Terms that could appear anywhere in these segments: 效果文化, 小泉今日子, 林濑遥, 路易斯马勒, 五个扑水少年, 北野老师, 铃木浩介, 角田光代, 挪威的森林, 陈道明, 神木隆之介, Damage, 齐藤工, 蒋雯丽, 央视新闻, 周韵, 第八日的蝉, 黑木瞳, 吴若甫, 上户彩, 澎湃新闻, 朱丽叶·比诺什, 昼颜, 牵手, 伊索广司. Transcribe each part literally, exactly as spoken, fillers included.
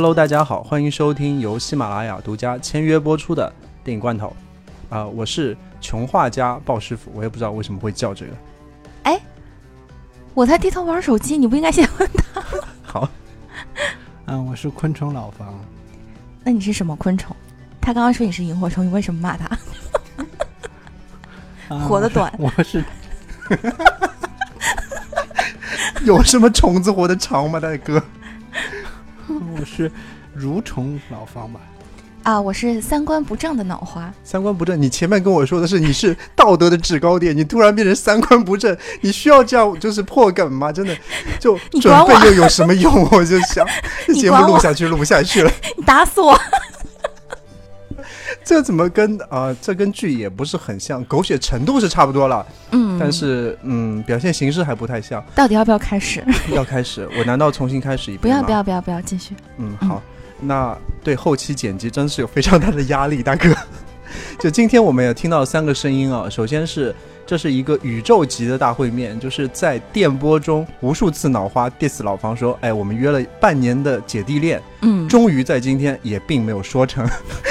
Hello， 大家好，欢迎收听由喜马拉雅独家签约播出的电影罐头。啊、呃，我是穷画家鲍师傅，我也不知道为什么会叫这个。哎，我在低头玩手机，你不应该先问他。好。嗯，我是昆虫老房。那你是什么昆虫？他刚刚说你是萤火虫，你为什么骂他？啊、活得短。我是。我是有什么虫子活得长吗，大哥？我是蠕虫老方吧。啊，我是三观不正的脑花。三观不正，你前面跟我说的是你是道德的制高点，你突然变成三观不正，你需要这样就是破梗吗？真的，就准备又有什么用？ 我, 我就想这节目录下去录不下去了，你打死我！这怎么跟啊、呃？这跟剧也不是很像，狗血程度是差不多了，嗯，但是嗯，表现形式还不太像。到底要不要开始？要开始，我难道重新开始一遍吗？不要不要不要不要，继续。嗯，好，嗯、那对后期剪辑真是有非常大的压力，大哥。就今天我们也听到三个声音啊，首先是这是一个宇宙级的大会面，就是在电波中无数次脑花 diss 老房说，哎，我们约了半年的姐弟恋，嗯，终于在今天也并没有说成，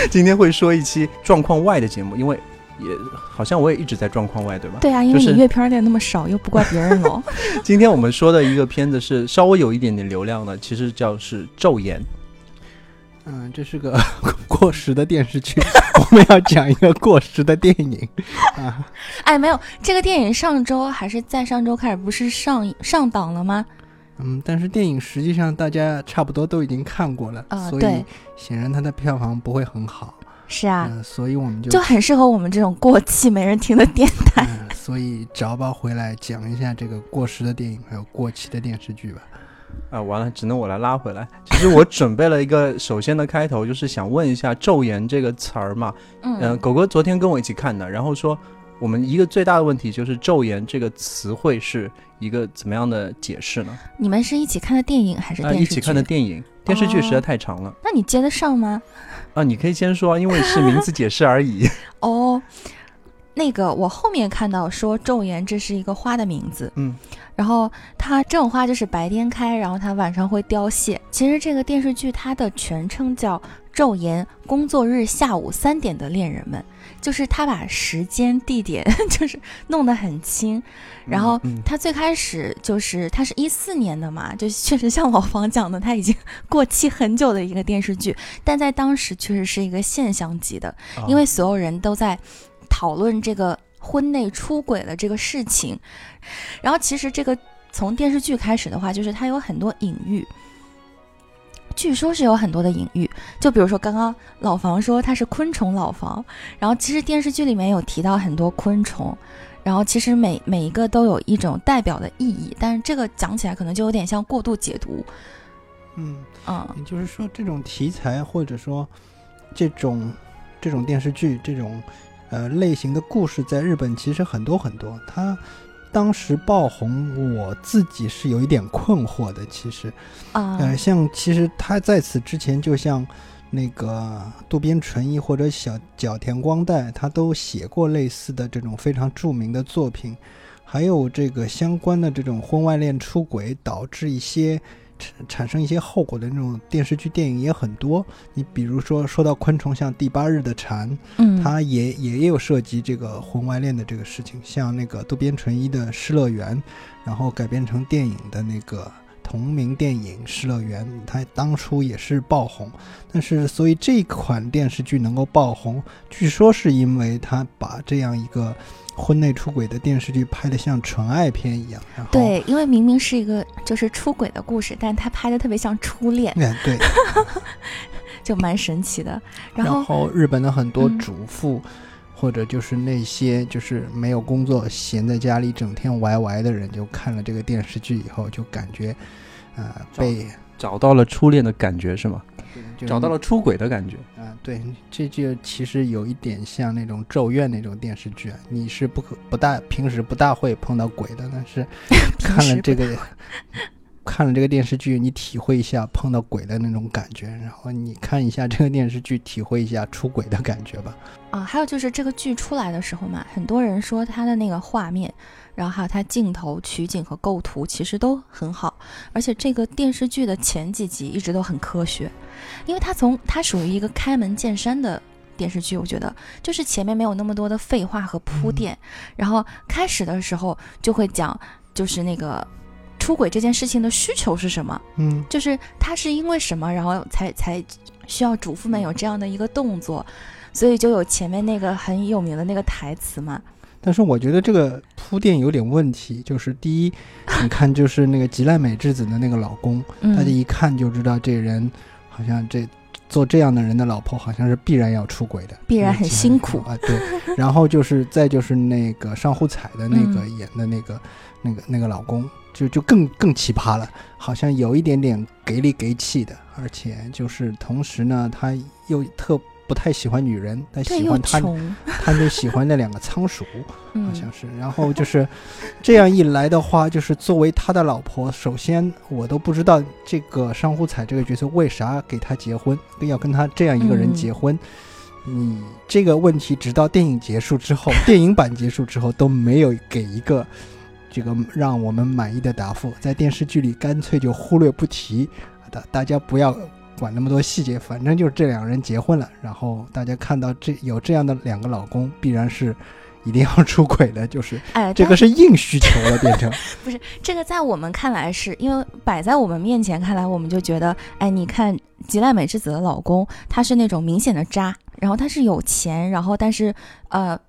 今天会说一期状况外的节目，因为也好像我也一直在状况外，对吧？对啊，因为你阅片量那么少，又不怪别人喽。今天我们说的一个片子是稍微有一点点流量的，其实叫是昼颜。嗯，这是个过时的电视剧，我们要讲一个过时的电影啊！哎，没有，这个电影上周还是在上周开始不是上上档了吗？嗯，但是电影实际上大家差不多都已经看过了，呃、所以显然它的票房不会很好。是啊，呃、所以我们就就很适合我们这种过气没人听的电台。嗯、所以找吧回来讲一下这个过时的电影还有过气的电视剧吧。啊，完了，只能我来拉回来。其实我准备了一个首先的开头，就是想问一下昼颜这个词儿嘛。嗯、呃，狗哥昨天跟我一起看的，然后说我们一个最大的问题就是昼颜这个词汇是一个怎么样的解释呢？你们是一起看的电影还是电视剧？啊、一起看的电影，电视剧实在太长了。哦、那你接得上吗？啊，你可以先说，因为是名字解释而已。哦。那个我后面看到说昼颜这是一个花的名字，嗯，然后它这种花就是白天开，然后它晚上会凋谢。其实这个电视剧它的全称叫昼颜工作日下午三点的恋人们，就是它把时间地点就是弄得很清。然后它最开始就是它是一四年的嘛，就确实像老房讲的，它已经过期很久的一个电视剧，但在当时确实是一个现象级的，因为所有人都在讨论这个婚内出轨的这个事情。然后其实这个从电视剧开始的话，就是它有很多隐喻，据说是有很多的隐喻，就比如说刚刚老房说它是昆虫老房，然后其实电视剧里面有提到很多昆虫，然后其实每每一个都有一种代表的意义，但是这个讲起来可能就有点像过度解读。嗯啊，也就是说这种题材或者说这种这种电视剧这种呃，类型的故事在日本其实很多很多，它当时爆红，我自己是有一点困惑的。其实，啊、呃，像其实它在此之前，就像那个渡边淳一或者小角田光代，他都写过类似的这种非常著名的作品，还有这个相关的这种婚外恋出轨导致一些产生一些后果的那种电视剧电影也很多。你比如说说到昆虫，像第八日的蝉，嗯，它也也有涉及这个婚外恋的这个事情，像那个渡边淳一的失乐园，然后改编成电影的那个同名电影失乐园，它当初也是爆红。但是所以这款电视剧能够爆红，据说是因为它把这样一个婚内出轨的电视剧拍得像纯爱片一样。对，因为明明是一个就是出轨的故事，但他拍得特别像初恋。嗯、对，就蛮神奇的。然后, 然后日本的很多主妇、嗯、或者就是那些就是没有工作闲在家里整天歪歪的人，就看了这个电视剧以后就感觉呃被找到了初恋的感觉，是吗？就是、找到了出轨的感觉啊！对，这就其实有一点像那种《咒怨》那种电视剧、啊，你是不可不大平时不大会碰到鬼的，但是看了这个看了这个电视剧，你体会一下碰到鬼的那种感觉，然后你看一下这个电视剧，体会一下出轨的感觉吧。啊、哦，还有就是这个剧出来的时候嘛，很多人说它的那个画面，然后还有它镜头、取景和构图其实都很好，而且这个电视剧的前几集一直都很科学，因为它从它属于一个开门见山的电视剧，我觉得就是前面没有那么多的废话和铺垫，嗯、然后开始的时候就会讲就是那个。出轨这件事情的需求是什么？嗯，就是他是因为什么，然后才才需要主妇们有这样的一个动作，所以就有前面那个很有名的那个台词嘛。但是我觉得这个铺垫有点问题，就是第一，你看就是那个吉濑美智子的那个老公，大家一看就知道这人好像这做这样的人的老婆好像是必然要出轨的，必然很辛苦啊。对，然后就是再就是那个上户彩的那个演的那个、嗯、那个那个老公。就就更更奇葩了，好像有一点点给力给气的，而且就是同时呢，他又特不太喜欢女人，但喜欢他，他就喜欢那两个仓鼠，好像是。然后就是这样一来的话，就是作为他的老婆，首先我都不知道这个上户彩这个角色为啥给他结婚，要跟他这样一个人结婚。嗯你这个问题直到电影结束之后，电影版结束之后都没有给一个。这个让我们满意的答复，在电视剧里干脆就忽略不提，大家不要管那么多细节，反正就是这两人结婚了，然后大家看到这有这样的两个老公，必然是一定要出轨的，就是哎，这个是硬需求了，变成不是这个，在我们看来是因为摆在我们面前看来，我们就觉得哎，你看吉濑美智子的老公，他是那种明显的渣，然后他是有钱，然后但是呃。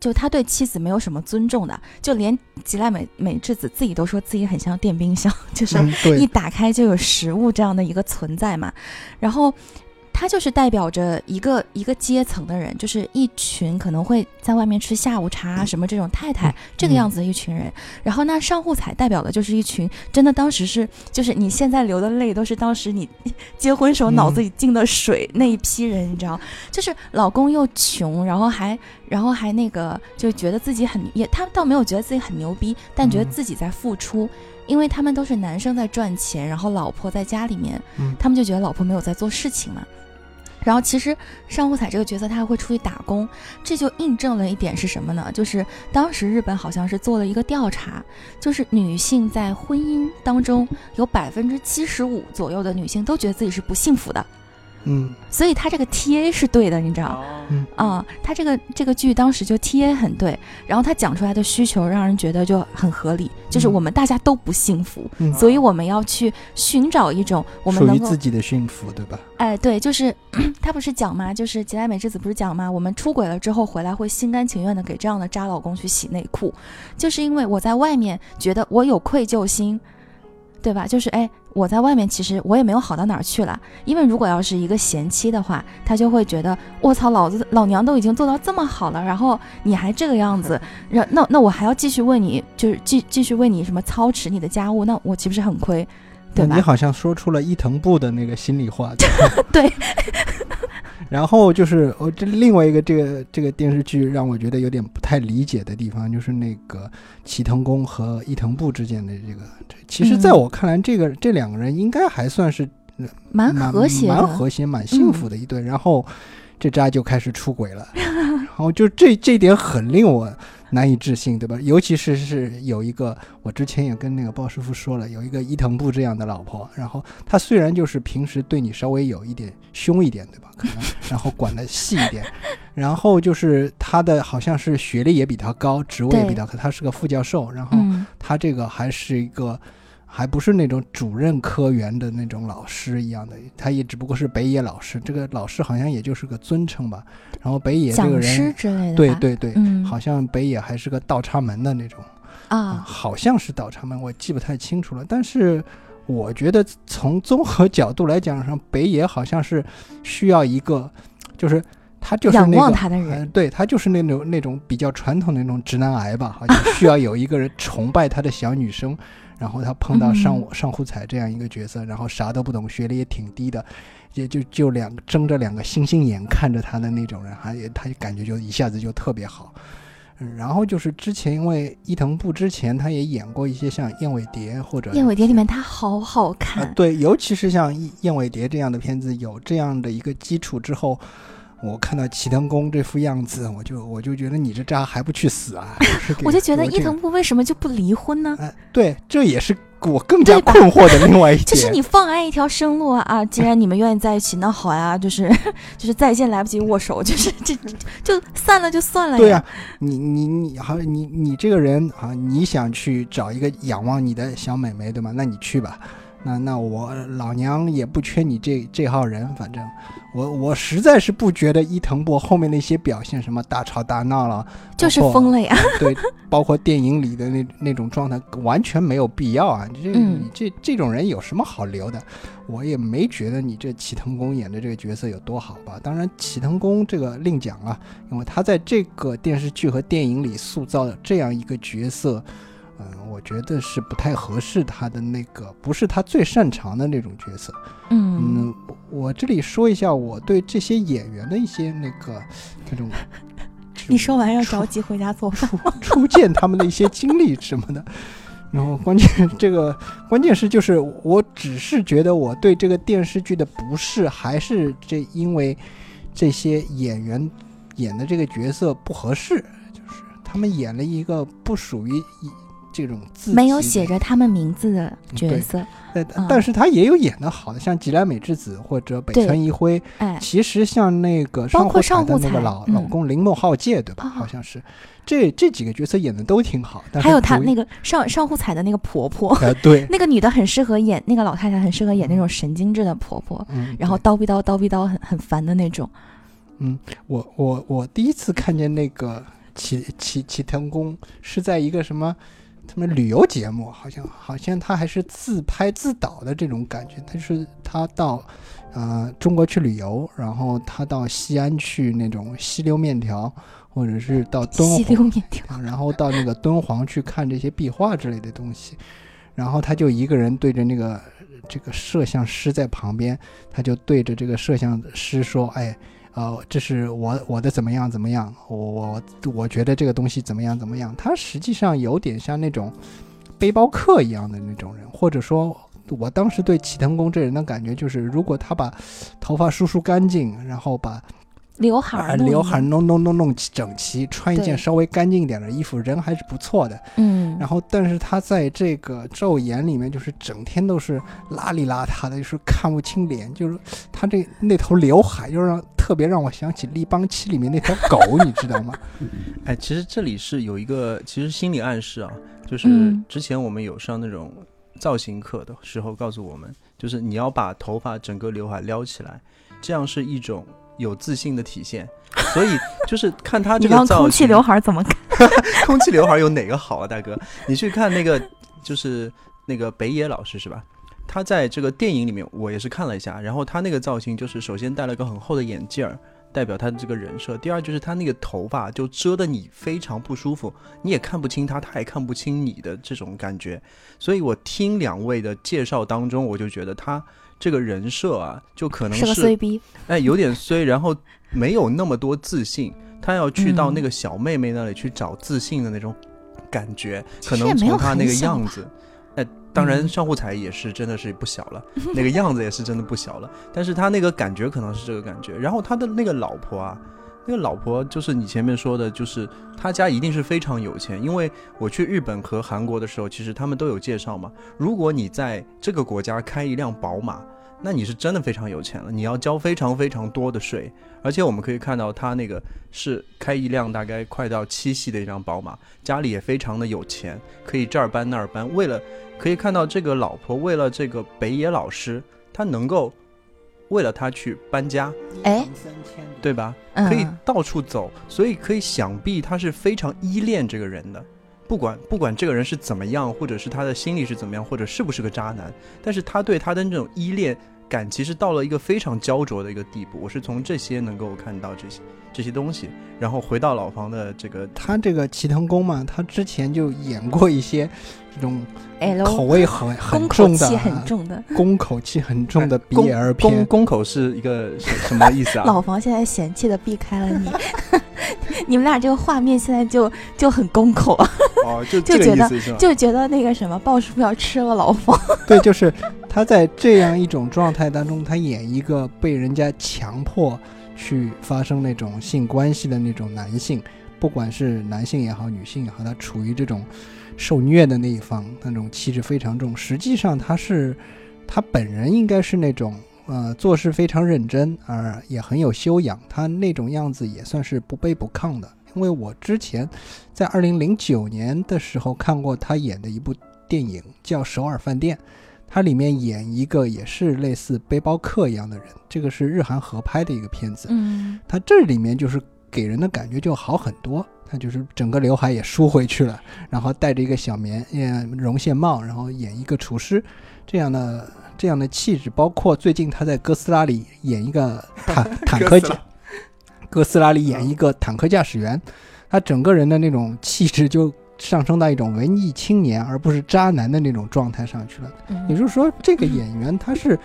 就他对妻子没有什么尊重的，就连吉濑美美智子自己都说自己很像电冰箱，就是一打开就有食物这样的一个存在嘛。然后他就是代表着一个一个阶层的人，就是一群可能会在外面吃下午茶什么这种太太、嗯、这个样子的一群人。嗯、然后那上户彩代表的就是一群真的当时是就是你现在流的泪都是当时你结婚时候脑子里进的水、嗯、那一批人，你知道，就是老公又穷，然后还。然后还那个就觉得自己很也，他倒没有觉得自己很牛逼，但觉得自己在付出、嗯、因为他们都是男生在赚钱，然后老婆在家里面、嗯、他们就觉得老婆没有在做事情嘛。然后其实上户彩这个角色他还会出去打工，这就印证了一点是什么呢，就是当时日本好像是做了一个调查，就是女性在婚姻当中有 百分之七十五 左右的女性都觉得自己是不幸福的，嗯，所以他这个 T A 是对的，你知道，嗯啊，他这个这个剧当时就 T A 很对，然后他讲出来的需求让人觉得就很合理，就是我们大家都不幸福，嗯、所以我们要去寻找一种我们能够属于自己的幸福，对吧？哎，对，就是他不是讲嘛，就是吉濑美智子不是讲嘛，我们出轨了之后回来会心甘情愿的给这样的渣老公去洗内裤，就是因为我在外面觉得我有愧疚心。对吧，就是哎，我在外面其实我也没有好到哪儿去了，因为如果要是一个贤妻的话，他就会觉得卧槽，老子老娘都已经做到这么好了，然后你还这个样子，那那我还要继续为你就是继继续为你什么操持你的家务，那我岂不是很亏，对吧？你好像说出了伊藤步的那个心里话。 对, 对然后就是我、哦、这另外一个这个这个电视剧让我觉得有点不太理解的地方，就是那个齐藤工和伊藤步之间的这个，其实在我看来，这个、嗯、这两个人应该还算是蛮和谐的、蛮和谐、蛮幸福的一对。嗯、然后这渣就开始出轨了，然后就这这点很令我难以置信，对吧？尤其是是有一个，我之前也跟那个鲍师傅说了，有一个伊藤步这样的老婆，然后她虽然就是平时对你稍微有一点凶一点，对吧？可能然后管得细一点，然后就是她的好像是学历也比她高，职位也比她高，她是个副教授，然后她这个还是一个。还不是那种主任科员的那种老师一样的，他也只不过是北野老师，这个老师好像也就是个尊称吧。然后北野这个人，讲师之类的，对对对、嗯，好像北野还是个倒插门的那种啊、嗯，好像是倒插门，我记不太清楚了。但是我觉得从综合角度来讲上，北野好像是需要一个，就是。他就是那个、仰望他的人、呃、对，他就是那种那种比较传统的那种直男癌吧，好像需要有一个人崇拜他的小女生然后他碰到上上户彩这样一个角色，然后啥都不懂，学历也挺低的，也就就两睁着两个星星眼看着他的那种人，还他感觉就一下子就特别好。嗯、然后就是之前因为伊藤步之前他也演过一些像燕尾蝶，或者燕尾蝶里面他好好看、呃、对，尤其是像燕尾蝶这样的片子有这样的一个基础之后，我看到齐藤工这副样子，我就我就觉得你这渣还不去死啊！我就觉得伊藤步为什么就不离婚呢、呃、对，这也是我更加困惑的另外一点就是你放爱一条生路啊，既然你们愿意在一起那好呀，就是就是再见来不及握手，就是这 就, 就散了就算了呀。对啊，你你你好，你你这个人啊，你想去找一个仰望你的小美眉对吗？那你去吧，那那我老娘也不缺你这这号人，反正我我实在是不觉得伊藤博后面那些表现什么大吵大闹了，就是疯了呀、嗯、对，包括电影里的那那种状态完全没有必要啊，这、嗯、这这种人有什么好留的？我也没觉得你这齐藤工演的这个角色有多好吧。当然齐藤工这个另讲了，因为他在这个电视剧和电影里塑造的这样一个角色，嗯，我觉得是不太合适他的那个，不是他最擅长的那种角色。嗯，嗯我这里说一下我对这些演员的一些那个那种。你说完要着急回家做饭。初见他们的一些经历什么的，然后关键这个关键是就是，我只是觉得我对这个电视剧的不适，还是这因为这些演员演的这个角色不合适，就是他们演了一个不属于。这种自己没有写着他们名字的角色、嗯嗯、但是他也有演的好的，像吉良美智子或者北村一辉、哎、其实像那个包括上户彩的那个 老,、嗯、老公铃木浩介对吧、哦、好像是 这, 这几个角色演的都挺好，但是还有他那个上上户彩的那个婆婆、呃、对，那个女的很适合演，那个老太太很适合演那种神经质的婆婆、嗯、然后叨逼叨叨逼叨很很烦的那种。嗯，我我我第一次看见那个齐齐齐藤工是在一个什么他们旅游节目，好像好像他还是自拍自导的这种感觉。但是他到呃中国去旅游，然后他到西安去那种西溜面条，或者是到敦煌西溜面条、啊、然后到那个敦煌去看这些壁画之类的东西，然后他就一个人对着那个这个摄像师在旁边，他就对着这个摄像师说，哎呃，这是我我的怎么样怎么样，我我我觉得这个东西怎么样怎么样。他实际上有点像那种背包客一样的那种人，或者说我当时对齐藤工这人的感觉就是，如果他把头发梳梳干净，然后把刘海、呃、刘海弄弄弄弄整齐，穿一件稍微干净一点的衣服，人还是不错的。嗯，然后但是他在这个昼颜里面就是整天都是邋里邋遢的，就是看不清脸，就是他这那头刘海就让特别让我想起立邦七里面那条狗你知道吗？哎，其实这里是有一个其实心理暗示啊，就是之前我们有上那种造型课的时候告诉我们，就是你要把头发整个刘海撩起来，这样是一种有自信的体现。所以就是看他这个造型，你让空气刘海怎么看？空气刘海有哪个好啊，大哥？你去看那个，就是那个北野老师是吧？他在这个电影里面，我也是看了一下，然后他那个造型就是，首先戴了个很厚的眼镜儿，代表他的这个人设；第二就是他那个头发就遮得你非常不舒服，你也看不清他，他也看不清你的这种感觉。所以我听两位的介绍当中，我就觉得他。这个人设啊，就可能是个衰逼，哎，有点衰，然后没有那么多自信，他要去到那个小妹妹那里去找自信的那种感觉，嗯、可能从他那个样子，哎，当然上户彩也是真的是不小了、嗯，那个样子也是真的不小了，但是他那个感觉可能是这个感觉，然后他的那个老婆啊。那个老婆就是你前面说的，就是他家一定是非常有钱，因为我去日本和韩国的时候，其实他们都有介绍嘛。如果你在这个国家开一辆宝马，那你是真的非常有钱了，你要交非常非常多的税。而且我们可以看到他那个是开一辆大概快到七系的一辆宝马，家里也非常的有钱，可以这儿搬那儿搬。为了可以看到这个老婆为了这个北野老师，他能够为了他去搬家，哎，对吧？可以到处走、嗯，所以可以想必他是非常依恋这个人的，不管不管这个人是怎么样，或者是他的心理是怎么样，或者是不是个渣男，但是他对他的那种依恋感其实到了一个非常焦灼的一个地步。我是从这些能够看到这些这些东西，然后回到老房的这个，他这个齐藤公嘛，他之前就演过一些这种口味很很重的、啊、宫口气很重的宫口气很重的 B L 片、哎、宫口是一个什么意思啊？老房现在嫌弃的避开了你你们俩这个画面现在就就很宫口哦，就就觉得就觉得那个什么鲍叔要吃了老房对，就是他在这样一种状态当中，他演一个被人家强迫去发生那种性关系的那种男性，不管是男性也好女性也好，他处于这种受虐的那一方，那种气质非常重。实际上他是他本人应该是那种呃，做事非常认真而也很有修养，他那种样子也算是不卑不亢的。因为我之前在二零零九年的时候看过他演的一部电影叫《首尔饭店》，他里面演一个也是类似背包客一样的人，这个是日韩合拍的一个片子。嗯，他这里面就是给人的感觉就好很多，他就是整个刘海也梳回去了，然后戴着一个小棉绒线帽，然后演一个厨师这样的这样的气质。包括最近他在哥斯拉里演一个 坦, 坦克驾哥斯拉里演一个坦克驾驶员，他整个人的那种气质就上升到一种文艺青年而不是渣男的那种状态上去了。也就是说这个演员他是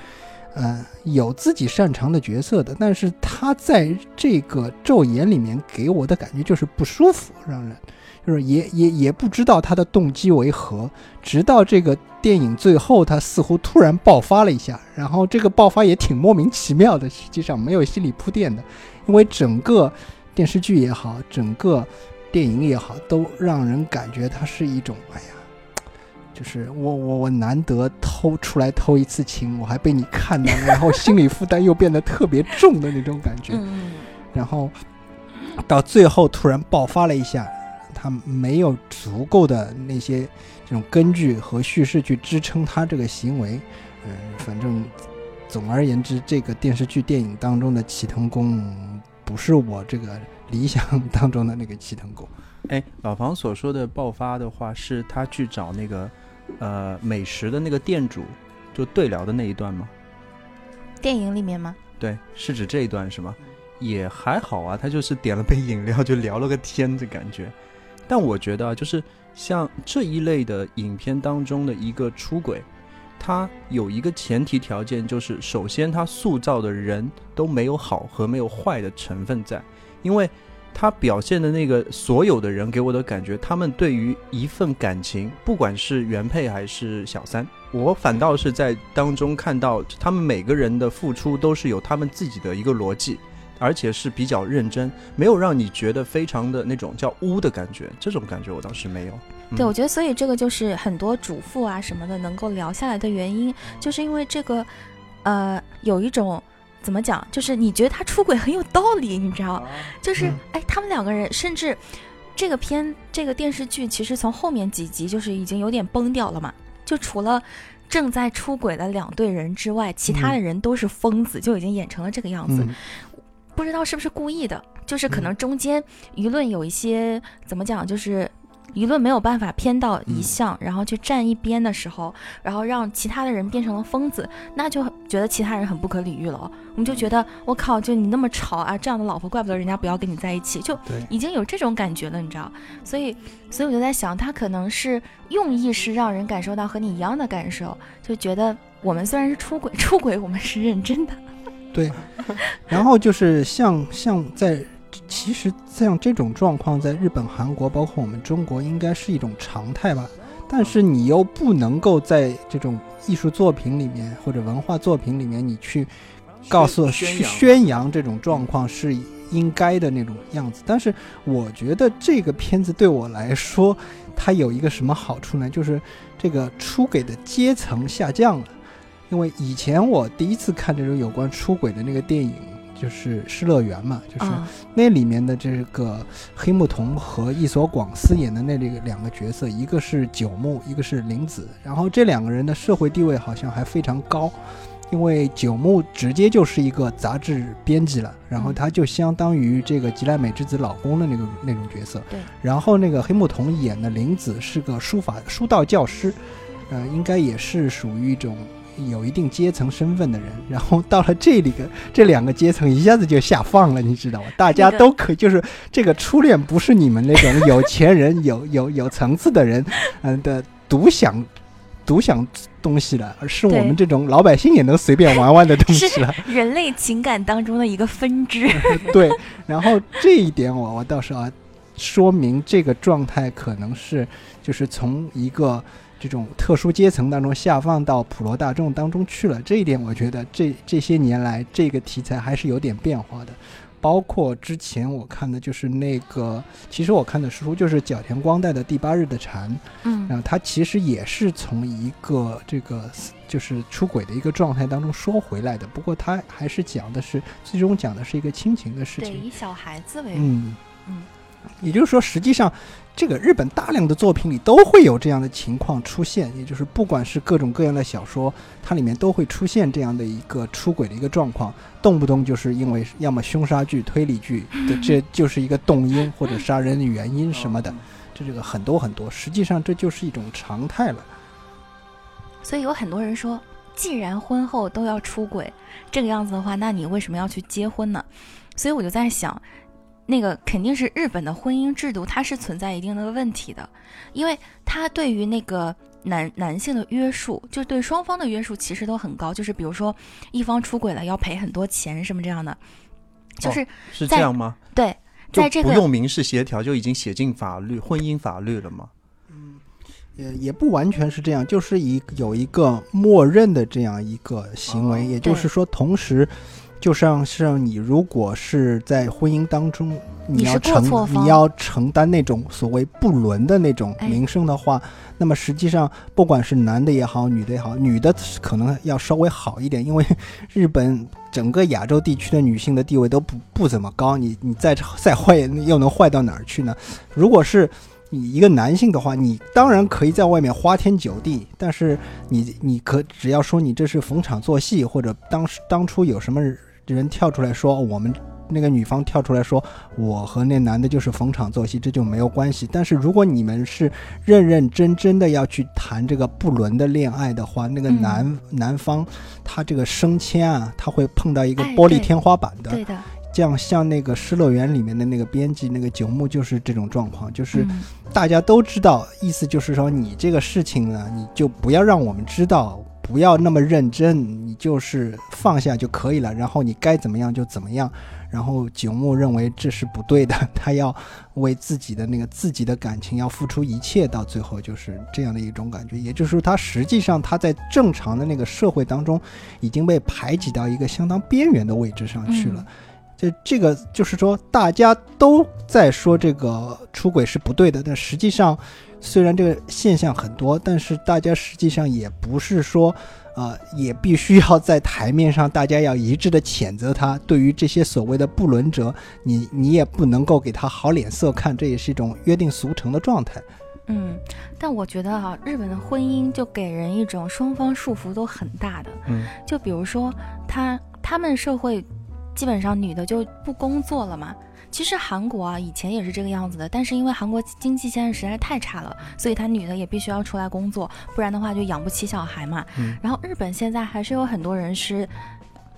呃有自己擅长的角色的，但是他在这个昼颜里面给我的感觉就是不舒服，让人就是也也也不知道他的动机为何，直到这个电影最后他似乎突然爆发了一下，然后这个爆发也挺莫名其妙的，实际上没有心理铺垫的。因为整个电视剧也好，整个电影也好，都让人感觉它是一种哎呀，就是我我我难得偷出来偷一次情，我还被你看到，然后心理负担又变得特别重的那种感觉。然后到最后突然爆发了一下，他没有足够的那些这种根据和叙事去支撑他这个行为。嗯，反正总而言之，这个电视剧电影当中的齐藤公不是我这个理想当中的那个齐藤公。哎，老房所说的爆发的话，是他去找那个呃美食的那个店主就对聊的那一段吗？电影里面吗？对，是指这一段是吗？也还好啊，他就是点了杯饮料就聊了个天的感觉。但我觉得啊，就是像这一类的影片当中的一个出轨，它有一个前提条件，就是首先它塑造的人都没有好和没有坏的成分在。因为他表现的那个所有的人给我的感觉，他们对于一份感情，不管是原配还是小三，我反倒是在当中看到他们每个人的付出都是有他们自己的一个逻辑，而且是比较认真，没有让你觉得非常的那种叫污的感觉，这种感觉我倒是没有。对，我觉得所以这个就是很多主妇啊什么的能够聊下来的原因，就是因为这个呃，有一种怎么讲，就是你觉得他出轨很有道理，你知道，就是、嗯、哎，他们两个人，甚至这个片这个电视剧其实从后面几集就是已经有点崩掉了嘛，就除了正在出轨的两对人之外，其他的人都是疯子、嗯、就已经演成了这个样子、嗯，不知道是不是故意的，就是可能中间舆论有一些、嗯、怎么讲，就是舆论没有办法偏到一项、嗯、然后去站一边的时候，然后让其他的人变成了疯子，那就觉得其他人很不可理喻了、哦、我们就觉得我靠，就你那么吵啊，这样的老婆怪不得人家不要跟你在一起，就已经有这种感觉了，你知道。所以所以我就在想，他可能是用意是让人感受到和你一样的感受，就觉得我们虽然是出轨出轨我们是认真的。对，然后就是像像在其实像这种状况在日本韩国包括我们中国应该是一种常态吧，但是你又不能够在这种艺术作品里面或者文化作品里面你去告诉去宣扬这种状况是应该的那种样子。但是我觉得这个片子对我来说它有一个什么好处呢，就是这个出轨的阶层下降了。因为以前我第一次看这种有关出轨的那个电影就是《失乐园》嘛，就是那里面的这个黑木瞳和伊索广司演的那两个角色，一个是九木，一个是绫子，然后这两个人的社会地位好像还非常高，因为九木直接就是一个杂志编辑了，然后他就相当于这个吉濑美智子老公的那个那种角色。对，然后那个黑木瞳演的绫子是个书法书道教师，呃，应该也是属于一种有一定阶层身份的人，然后到了这里个这两个阶层一下子就下放了，你知道吗？大家都可以、那个、就是这个初恋不是你们那种有钱人有有有层次的人嗯的独享独享东西了，而是我们这种老百姓也能随便玩玩的东西了，是人类情感当中的一个分支对，然后这一点我我倒是啊，说明这个状态可能是就是从一个这种特殊阶层当中下放到普罗大众当中去了，这一点我觉得这这些年来这个题材还是有点变化的。包括之前我看的就是那个，其实我看的书就是角田光代的《第八日的蝉》，嗯，然后他其实也是从一个这个就是出轨的一个状态当中说回来的，不过他还是讲的是最终讲的是一个亲情的事情，对，以小孩子为主，嗯嗯，也就是说实际上这个日本大量的作品里都会有这样的情况出现，也就是不管是各种各样的小说，它里面都会出现这样的一个出轨的一个状况，动不动就是因为要么凶杀剧推理剧的这就是一个动因或者杀人的原因什么的，这这个很多很多，实际上这就是一种常态了。所以有很多人说既然婚后都要出轨这个样子的话，那你为什么要去结婚呢？所以我就在想那个肯定是日本的婚姻制度它是存在一定的问题的，因为它对于那个男男性的约束，就对双方的约束其实都很高，就是比如说一方出轨了要赔很多钱什么这样的，就是、哦、是这样吗？对，在这个不用民事协调就已经写进法律婚姻法律了吗？嗯，也也不完全是这样，就是一有一个默认的这样一个行为、哦、也就是说同时就像是你如果是在婚姻当中你要承你要承担那种所谓不伦的那种名声的话、哎、那么实际上不管是男的也好女的也好，女的可能要稍微好一点，因为日本整个亚洲地区的女性的地位都不不怎么高，你你再再坏又能坏到哪儿去呢？如果是你一个男性的话，你当然可以在外面花天酒地，但是你你可只要说你这是逢场作戏，或者当时当初有什么人跳出来说，我们那个女方跳出来说我和那男的就是逢场作戏，这就没有关系。但是如果你们是认认真真的要去谈这个不伦的恋爱的话，那个男、嗯、男方他这个升迁啊，他会碰到一个玻璃天花板的、哎、对, 对的，这样像那个《失乐园》里面的那个编辑那个九牧就是这种状况，就是大家都知道、嗯、意思就是说你这个事情呢你就不要让我们知道，不要那么认真，你就是放下就可以了，然后你该怎么样就怎么样。然后九牧认为这是不对的，他要为自己的那个自己的感情要付出一切，到最后就是这样的一种感觉。也就是说他实际上他在正常的那个社会当中已经被排挤到一个相当边缘的位置上去了、嗯、就这个就是说大家都在说这个出轨是不对的，但实际上虽然这个现象很多，但是大家实际上也不是说呃，也必须要在台面上大家要一致的谴责他，对于这些所谓的不伦者你你也不能够给他好脸色看，这也是一种约定俗成的状态。嗯，但我觉得啊，日本的婚姻就给人一种双方束缚都很大的、嗯、就比如说他他们社会基本上女的就不工作了嘛，其实韩国啊以前也是这个样子的，但是因为韩国经济现在实在太差了，所以她女的也必须要出来工作，不然的话就养不起小孩嘛、嗯、然后日本现在还是有很多人是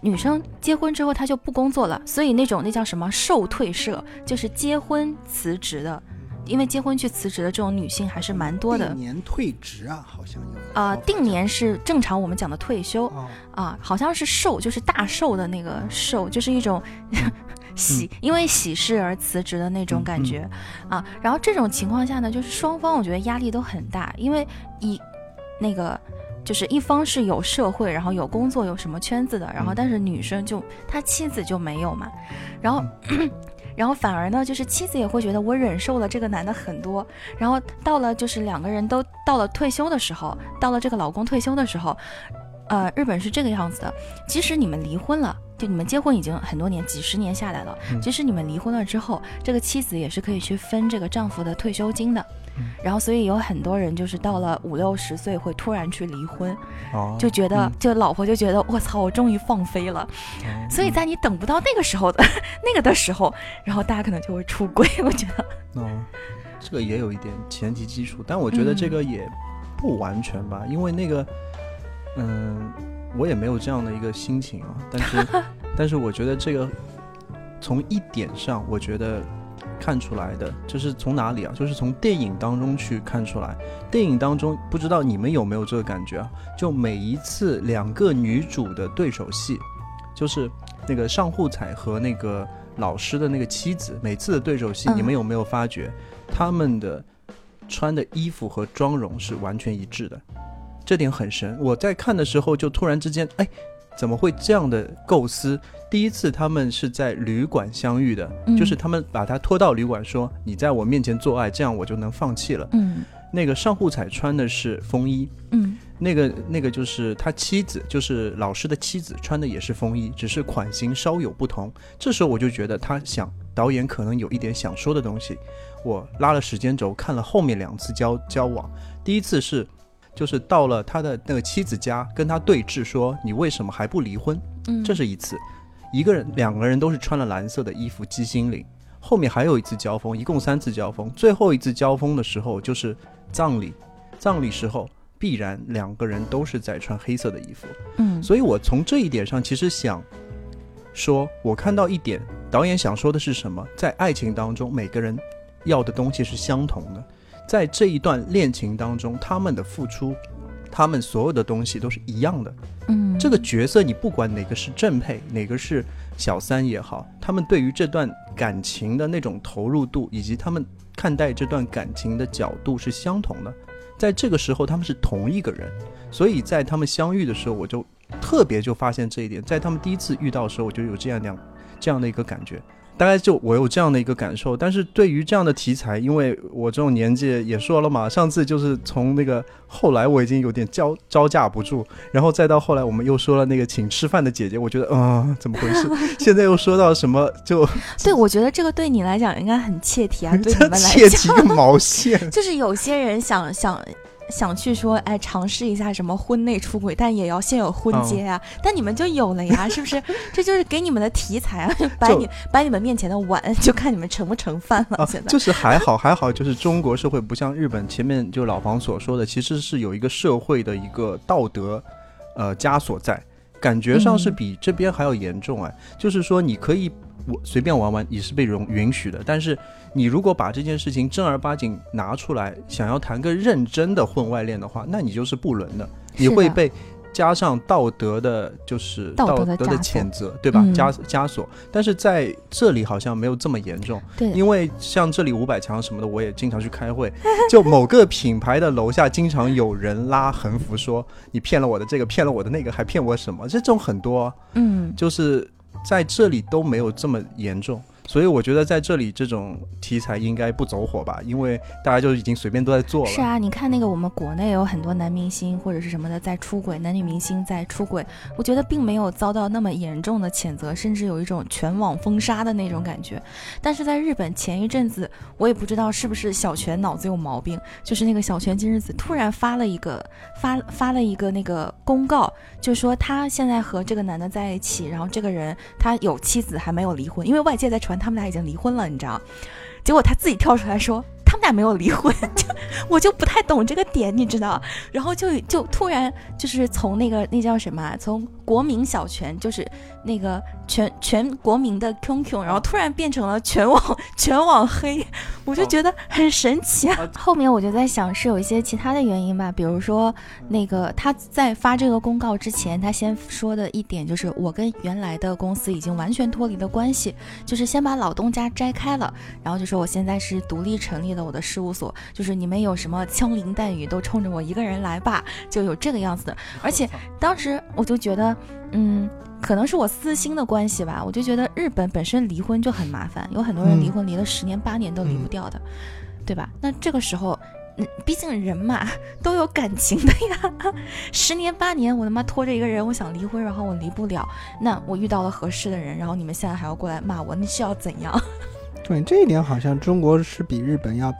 女生结婚之后她就不工作了，所以那种那叫什么受退社，就是结婚辞职的，因为结婚去辞职的这种女性还是蛮多的。定年退职啊好像有啊、呃、定年是正常我们讲的退休、哦、啊好像是寿就是大寿的那个寿，就是一种喜因为喜事而辞职的那种感觉、嗯、啊，然后这种情况下呢，就是双方我觉得压力都很大，因为一那个就是一方是有社会，然后有工作有什么圈子的，然后但是女生就她妻子就没有嘛，然后、嗯、然后反而呢就是妻子也会觉得我忍受了这个男的很多，然后到了就是两个人都到了退休的时候，到了这个老公退休的时候，呃，日本是这个样子的，即使你们离婚了，就你们结婚已经很多年几十年下来了，即使你们离婚了之后，这个妻子也是可以去分这个丈夫的退休金的，然后所以有很多人就是到了五六十岁会突然去离婚、哦、就觉得、嗯、就老婆就觉得我操我终于放飞了、嗯、所以在你等不到那个时候的那个的时候，然后大家可能就会出轨，我觉得、哦、这个也有一点前提基础，但我觉得这个也不完全吧、嗯、因为那个嗯，我也没有这样的一个心情啊，但是但是我觉得这个从一点上我觉得看出来的，这是从哪里啊，就是从电影当中去看出来。电影当中不知道你们有没有这个感觉啊，就每一次两个女主的对手戏，就是那个上户彩和那个老师的那个妻子，每次的对手戏你们有没有发觉、嗯、他们的穿的衣服和妆容是完全一致的，这点很神。我在看的时候就突然之间，哎，怎么会这样的构思？第一次他们是在旅馆相遇的、嗯、就是他们把他拖到旅馆说你在我面前做爱，这样我就能放弃了、嗯、那个上户彩穿的是风衣、嗯、那个那个就是他妻子，就是老师的妻子穿的也是风衣，只是款型稍有不同。这时候我就觉得他想导演可能有一点想说的东西。我拉了时间轴看了后面两次 交, 交往第一次是就是到了他的那个妻子家跟他对峙说你为什么还不离婚、嗯、这是一次，一个人两个人都是穿了蓝色的衣服鸡心领。后面还有一次交锋，一共三次交锋。最后一次交锋的时候就是葬礼，葬礼时候必然两个人都是在穿黑色的衣服、嗯、所以我从这一点上其实想说，我看到一点导演想说的是什么，在爱情当中每个人要的东西是相同的，在这一段恋情当中他们的付出他们所有的东西都是一样的、嗯、这个角色你不管哪个是正配哪个是小三也好，他们对于这段感情的那种投入度以及他们看待这段感情的角度是相同的，在这个时候他们是同一个人。所以在他们相遇的时候我就特别就发现这一点，在他们第一次遇到的时候我就有这样两这样的一个感觉，大概就我有这样的一个感受。但是对于这样的题材，因为我这种年纪也说了嘛，上次就是从那个后来我已经有点招招架不住，然后再到后来我们又说了那个请吃饭的姐姐，我觉得嗯、呃、怎么回事现在又说到什么就对，我觉得这个对你来讲应该很切题啊，对你们来讲切题个毛线就是有些人想想想去说，哎，尝试一下什么婚内出轨，但也要先有婚结啊、嗯、但你们就有了呀是不是这就是给你们的题材啊，就摆你摆你们面前的碗，就看你们盛不盛饭了、啊、现在就是还好还好，就是中国社会不像日本前面就老房所说的，其实是有一个社会的一个道德呃枷锁在，感觉上是比这边还要严重。哎、啊嗯、就是说你可以我随便玩玩也是被容允许的，但是你如果把这件事情正儿八经拿出来想要谈个认真的婚外恋的话，那你就是不伦的，你会被加上道德的就是道德的谴责，对吧、嗯、枷, 枷锁。但是在这里好像没有这么严重，对，因为像这里五百强什么的我也经常去开会就某个品牌的楼下经常有人拉横幅说你骗了我的这个骗了我的那个还骗我什么，这种很多、啊、嗯，就是在这里都没有这么严重。所以我觉得在这里这种题材应该不走火吧，因为大家就已经随便都在做了。是啊，你看那个我们国内有很多男明星或者是什么的在出轨，男女明星在出轨，我觉得并没有遭到那么严重的谴责，甚至有一种全网封杀的那种感觉。但是在日本前一阵子，我也不知道是不是小泉脑子有毛病，就是那个小泉今日子突然发了一个发发了一个那个公告，就说他现在和这个男的在一起，然后这个人他有妻子还没有离婚，因为外界在传他们俩已经离婚了，你知道？结果他自己跳出来说他们俩没有离婚，就我就不太懂这个点，你知道？然后就就突然就是从那个那叫什么、啊，从国民小泉就是那个全全国民的 Q Q， 然后突然变成了全网全网黑，我就觉得很神奇啊。后面我就在想是有一些其他的原因吧，比如说那个他在发这个公告之前，他先说的一点就是我跟原来的公司已经完全脱离了关系，就是先把老东家摘开了，然后就说我现在是独立成立的我的事务所，就是你们有什么枪林弹雨都冲着我一个人来吧，就有这个样子的。而且当时我就觉得嗯，可能是我私心的关系吧，我就觉得日本本身离婚就很麻烦，有很多人离婚离了十年八年都离不掉的、嗯、对吧？那这个时候毕竟人嘛都有感情的呀，十年八年我他妈拖着一个人我想离婚，然后我离不了，那我遇到了合适的人，然后你们现在还要过来骂我，你是要怎样？对，这一点好像中国是比日本要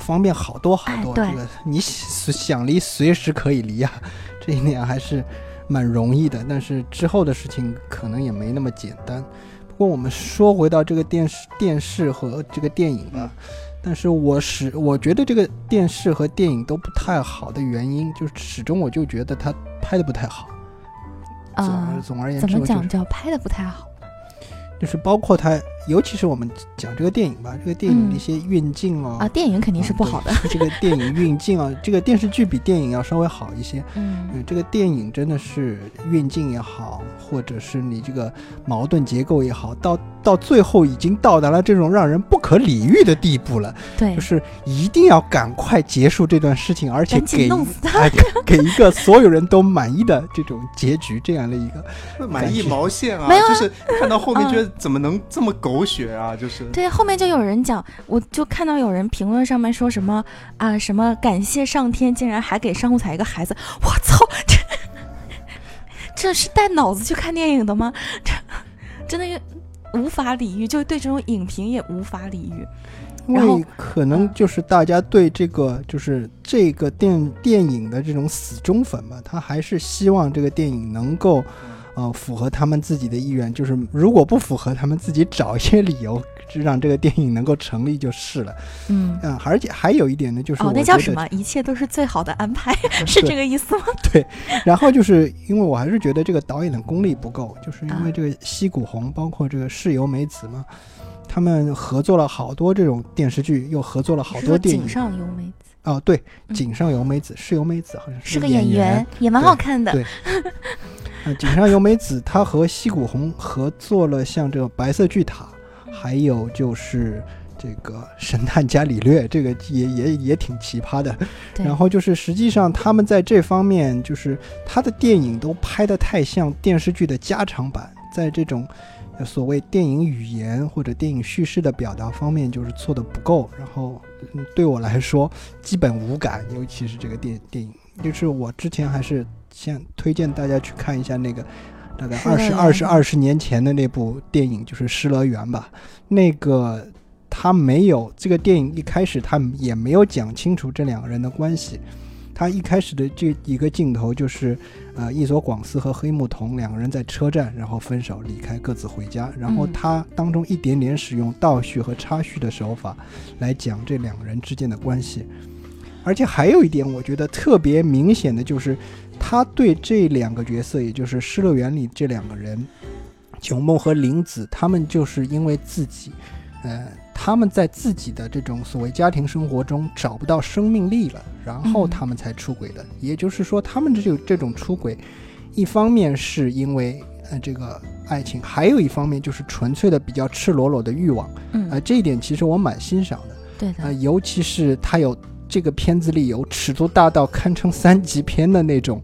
方便好多好多、哎、对、这个、你想离随时可以离啊，这一点还是蛮容易的，但是之后的事情可能也没那么简单。不过我们说回到这个电视电视和这个电影吧，但是我使我觉得这个电视和电影都不太好的原因，就是始终我就觉得它拍的不太好。啊、呃，总而言之、就是，怎么讲叫拍的不太好？就是包括它，尤其是我们讲这个电影吧，这个电影的一些运镜哦、嗯、啊，电影肯定是不好的。嗯、这个电影运镜啊，这个电视剧比电影要稍微好一些。嗯，嗯这个电影真的是运镜也好，或者是你这个矛盾结构也好，到到最后已经到达了这种让人不可理喻的地步了。对，就是一定要赶快结束这段事情，而且给、哎、给一个所有人都满意的这种结局，这样的一个满意毛线啊，就是看到后面觉得、嗯。怎么能这么狗血啊，就是对，后面就有人讲，我就看到有人评论上面说什么啊什么感谢上天竟然还给商户彩一个孩子，我操，这这是带脑子去看电影的吗？这真的无法理喻，就对这种影评也无法理喻。因为可能就是大家对这个就是这个电电影的这种死忠粉嘛，他还是希望这个电影能够呃，符合他们自己的意愿，就是如果不符合，他们自己找一些理由让这个电影能够成立就是了。嗯嗯，而且还有一点呢，就是我觉得、哦、那叫什么？一切都是最好的安排，是这个意思吗？对。然后就是因为我还是觉得这个导演的功力不够，就是因为这个西谷宏，包括这个室友美子嘛，他们合作了好多这种电视剧，又合作了好多电影。井上由美子。哦，对，井上由美子、嗯、室友美子好像是个演员，是个演员，也蛮好看的。对。对呃，井上由美子她和西谷宏合作了像这个《白色巨塔》，还有就是这个《神探伽利略》，这个也也也挺奇葩的。然后就是实际上他们在这方面，就是他的电影都拍得太像电视剧的加长版，在这种所谓电影语言或者电影叙事的表达方面就是做得不够。然后、嗯、对我来说基本无感，尤其是这个电电影，就是我之前还是先推荐大家去看一下那个大概二十二十二十年前的那部电影，就是《失乐园》吧。那个他没有，这个电影一开始他也没有讲清楚这两个人的关系。他一开始的这一个镜头就是呃伊索广司和黑木瞳两个人在车站然后分手离开，各自回家，然后他当中一点点使用倒叙和插叙的手法来讲这两个人之间的关系。而且还有一点我觉得特别明显的，就是他对这两个角色，也就是《失乐园》里这两个人炯梦和绫子，他们就是因为自己呃，他们在自己的这种所谓家庭生活中找不到生命力了，然后他们才出轨的、嗯、也就是说他们这这种出轨一方面是因为呃这个爱情，还有一方面就是纯粹的比较赤裸裸的欲望、嗯呃、这一点其实我蛮欣赏的。对的、呃、尤其是他有这个片子里有尺度大到堪称三级片的那种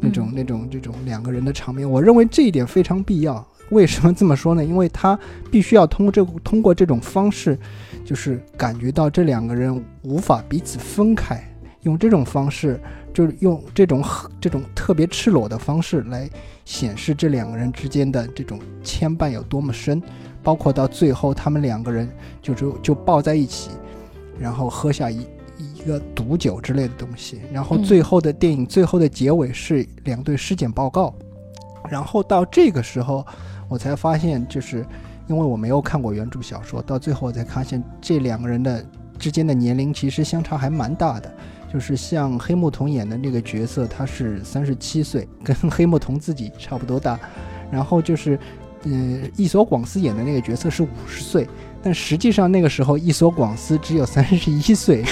那种那种这种两个人的场面，我认为这一点非常必要。为什么这么说呢？因为他必须要通过这通过这种方式，就是感觉到这两个人无法彼此分开，用这种方式，就是用这种这种特别赤裸的方式来显示这两个人之间的这种牵绊有多么深，包括到最后他们两个人就就就抱在一起，然后喝下一一个毒酒之类的东西，然后最后的电影、嗯、最后的结尾是两对尸检报告。然后到这个时候我才发现，就是因为我没有看过原著小说，到最后我才发现这两个人的之间的年龄其实相差还蛮大的。就是像黑木瞳演的那个角色，他是三十七岁，跟黑木瞳自己差不多大。然后就是呃，伊索广司演的那个角色是五十岁，但实际上那个时候伊索广司只有三十一岁。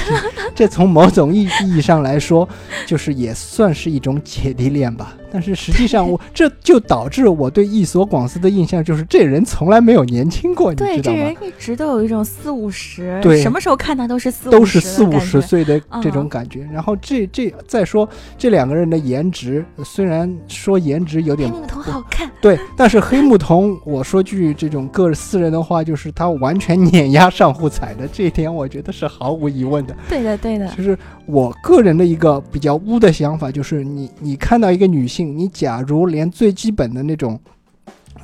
这从某种意义上来说就是也算是一种姐弟恋吧。但是实际上我这就导致我对伊索广司的印象就是这人从来没有年轻过，对，你知道吗？这人一直都有一种四五十，对，什么时候看他都是四五十，都是四五十岁的这种感觉、嗯、然后这这再说这两个人的颜值，虽然说颜值有点黑木瞳好看，对，但是黑木瞳我说句这种个私人的话，就是他完全全碾压上户彩的，这一点我觉得是毫无疑问的。对的对的，就是我个人的一个比较污的想法，就是你你看到一个女性，你假如连最基本的那种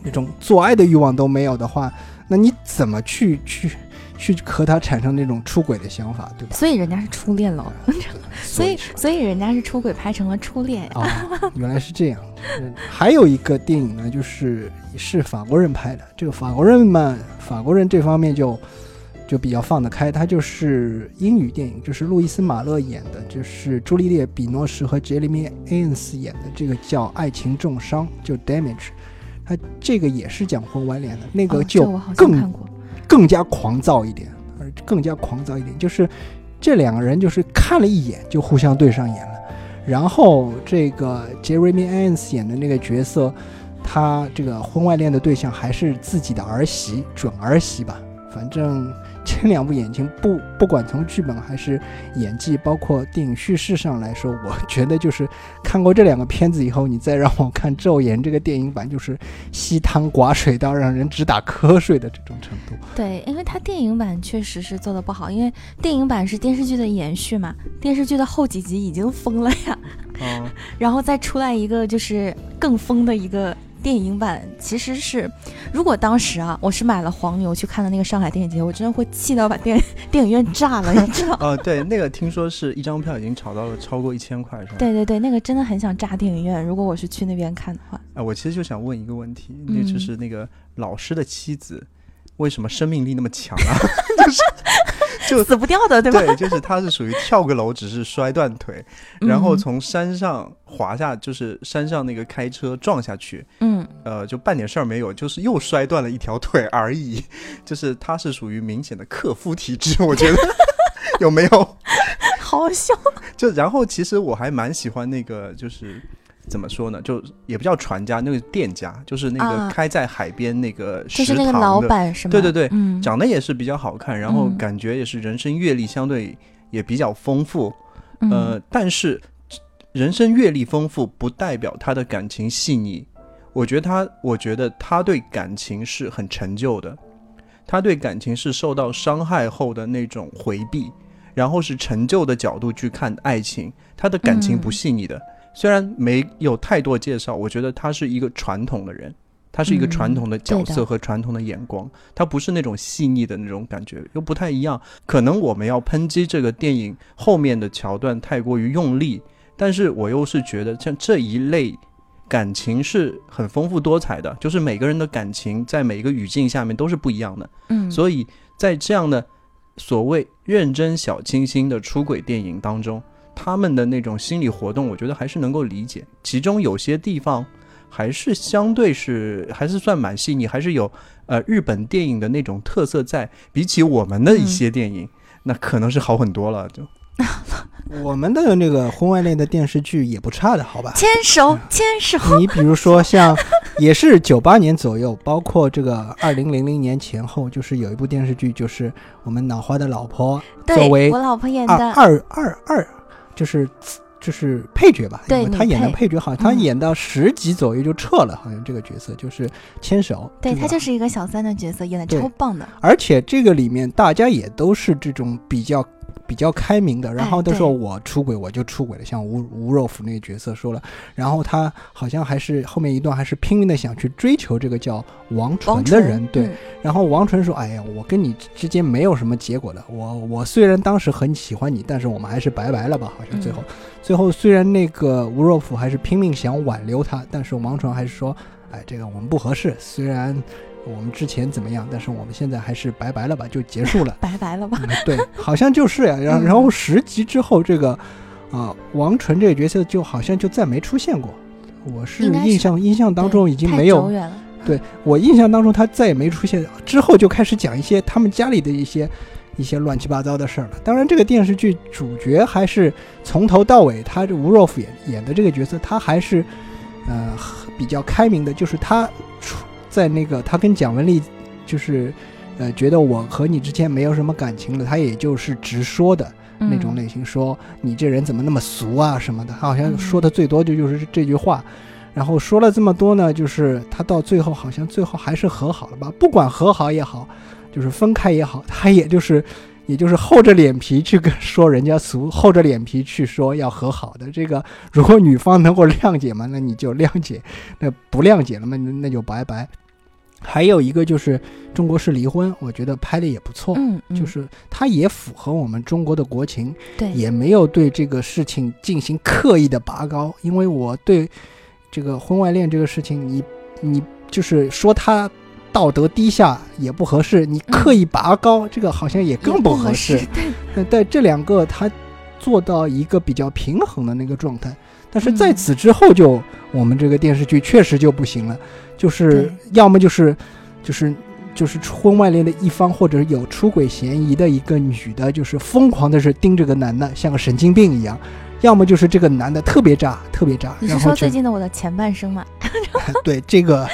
那种做爱的欲望都没有的话，那你怎么去去去和她产生那种出轨的想法，对吧？所以人家是初恋了所以所以人家是出轨拍成了初恋、哦、原来是这样。还有一个电影呢，就是是法国人拍的，这个法国人嘛，法国人这方面就就比较放得开，它就是英语电影，就是路易斯马勒演的，就是朱丽叶·比诺什和杰里米·埃恩斯演的，这个叫《爱情重伤》，就 Damage， 它这个也是讲婚外恋的，那个就更、哦、更加狂躁一点，而更加狂躁一点，就是这两个人就是看了一眼就互相对上眼了，然后这个杰里米·埃恩斯演的那个角色，他这个婚外恋的对象还是自己的儿媳，准儿媳吧，反正这两部演情不不管从剧本还是演技，包括电影叙事上来说，我觉得就是看过这两个片子以后，你再让我看昼颜这个电影版，就是稀汤寡水到让人直打瞌睡的这种程度。对，因为它电影版确实是做的不好，因为电影版是电视剧的延续嘛，电视剧的后几集已经疯了呀、嗯、然后再出来一个就是更疯的一个电影版，其实是如果当时啊我是买了黄牛去看的那个上海电影节，我真的会气到把电电影院炸了，你知道吗？哦，对，那个听说是一张票已经炒到了超过一千块是吧？对对对，那个真的很想炸电影院，如果我是去那边看的话。啊，我其实就想问一个问题，那就是那个老师的妻子为什么生命力那么强啊？就是就死不掉的，对吧？对，就是他是属于跳个楼只是摔断腿，然后从山上滑下，就是山上那个开车撞下去，嗯，呃，就半点事儿没有，就是又摔断了一条腿而已。就是他是属于明显的克夫体质，我觉得有没有？好笑。就然后其实我还蛮喜欢那个，就是怎么说呢，就也不叫船家，那个店家，就是那个开在海边那个食堂的、啊、就是那个老板是吗？对对对、嗯、长得也是比较好看，然后感觉也是人生阅历相对也比较丰富、嗯、呃，但是人生阅历丰富不代表他的感情细腻，我觉得他我觉得他对感情是很陈旧的，他对感情是受到伤害后的那种回避，然后是陈旧的角度去看爱情，他的感情不细腻的、嗯，虽然没有太多介绍，我觉得他是一个传统的人，他是一个传统的角色和传统的眼光、嗯、他不是那种细腻的那种感觉，又不太一样。可能我们要抨击这个电影后面的桥段太过于用力，但是我又是觉得像这一类感情是很丰富多彩的，就是每个人的感情在每一个语境下面都是不一样的、嗯、所以在这样的所谓认真小清新的出轨电影当中，他们的那种心理活动我觉得还是能够理解，其中有些地方还是相对是还是算蛮细腻，还是有呃日本电影的那种特色在，比起我们的一些电影、嗯、那可能是好很多了，就我们的那个婚外恋的电视剧也不差的，好吧？牵手牵手你比如说像也是九八年左右，包括这个二零零零年前后，就是有一部电视剧，就是我们脑花的老婆，对，作为我老婆演的二二二就是就是配角吧，对，他演的配角好像他演到十集左右就撤了、嗯、好像这个角色就是牵手，对，他就是一个小三的角色，演的超棒的，而且这个里面大家也都是这种比较比较开明的，然后都说我出轨我就出轨了，像吴吴若甫那个角色说了，然后他好像还是后面一段还是拼命的想去追求这个叫王纯的人，对、嗯、然后王纯说哎呀我跟你之间没有什么结果的，我我虽然当时很喜欢你，但是我们还是拜拜了吧，好像最后、嗯、最后虽然那个吴若甫还是拼命想挽留他，但是王纯还是说哎这个我们不合适，虽然我们之前怎么样，但是我们现在还是拜拜了吧，就结束了，拜拜了吧、嗯、对，好像就是呀、啊。然后、嗯、然后十集之后这个啊、呃、王纯这个角色就好像就再没出现过，我是印象印象当中已经没有，太久远了，对，我印象当中他再也没出现，之后就开始讲一些他们家里的一些一些乱七八糟的事儿了。当然这个电视剧主角还是从头到尾，他这吴若甫 演, 演的这个角色他还是呃比较开明的，就是他出在那个他跟蒋雯丽就是呃觉得我和你之前没有什么感情了，他也就是直说的那种类型、嗯、说你这人怎么那么俗啊什么的，他好像说的最多就就是这句话、嗯、然后说了这么多呢，就是他到最后好像最后还是和好了吧，不管和好也好就是分开也好，他也就是也就是厚着脸皮去跟说人家俗，厚着脸皮去说要和好的，这个如果女方能够谅解嘛，那你就谅解，那不谅解了嘛，那就拜拜。还有一个就是中国式离婚，我觉得拍的也不错、嗯嗯、就是它也符合我们中国的国情，对，也没有对这个事情进行刻意的拔高，因为我对这个婚外恋这个事情，你你就是说它道德低下也不合适，你刻意拔高、嗯、这个好像也更不合适。对，但这两个它做到一个比较平衡的那个状态，但是在此之后就、嗯、我们这个电视剧确实就不行了，就是要么就是就是就是婚外恋的一方或者有出轨嫌疑的一个女的，就是疯狂的是盯着个男的像个神经病一样，要么就是这个男的特别渣特别渣。你是说最近的我的前半生吗？对，这个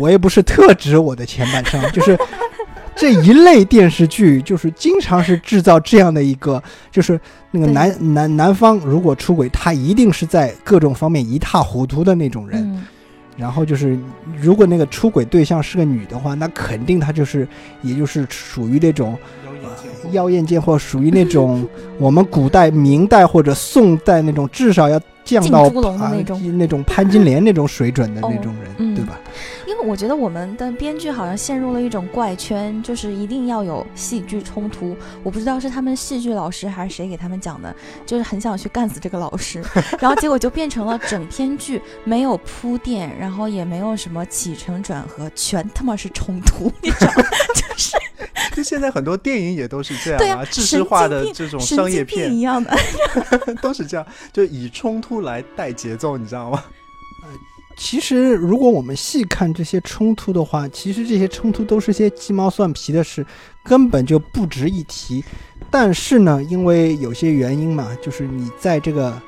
我也不是特指我的前半生，就是这一类电视剧就是经常是制造这样的一个，就是那个男男男方如果出轨，他一定是在各种方面一塌糊涂的那种人、嗯、然后就是如果那个出轨对象是个女的话，那肯定他就是也就是属于那种妖艳贱货，属于那种我们古代明代或者宋代那种至少要降到那种、啊、那种潘金莲那种水准的那种人、哦嗯、对吧？因为我觉得我们的编剧好像陷入了一种怪圈，就是一定要有戏剧冲突，我不知道是他们戏剧老师还是谁给他们讲的，就是很想去干死这个老师，然后结果就变成了整篇剧没有铺垫，然后也没有什么起承转合，全他妈是冲突，你知道就是就现在很多电影也都是这样啊，制式化的这种商业片一样的都是这样，就以冲突来带节奏，你知道吗？其实如果我们细看这些冲突的话，其实这些冲突都是些鸡毛蒜皮的事，根本就不值一提，但是呢因为有些原因嘛，就是你在这个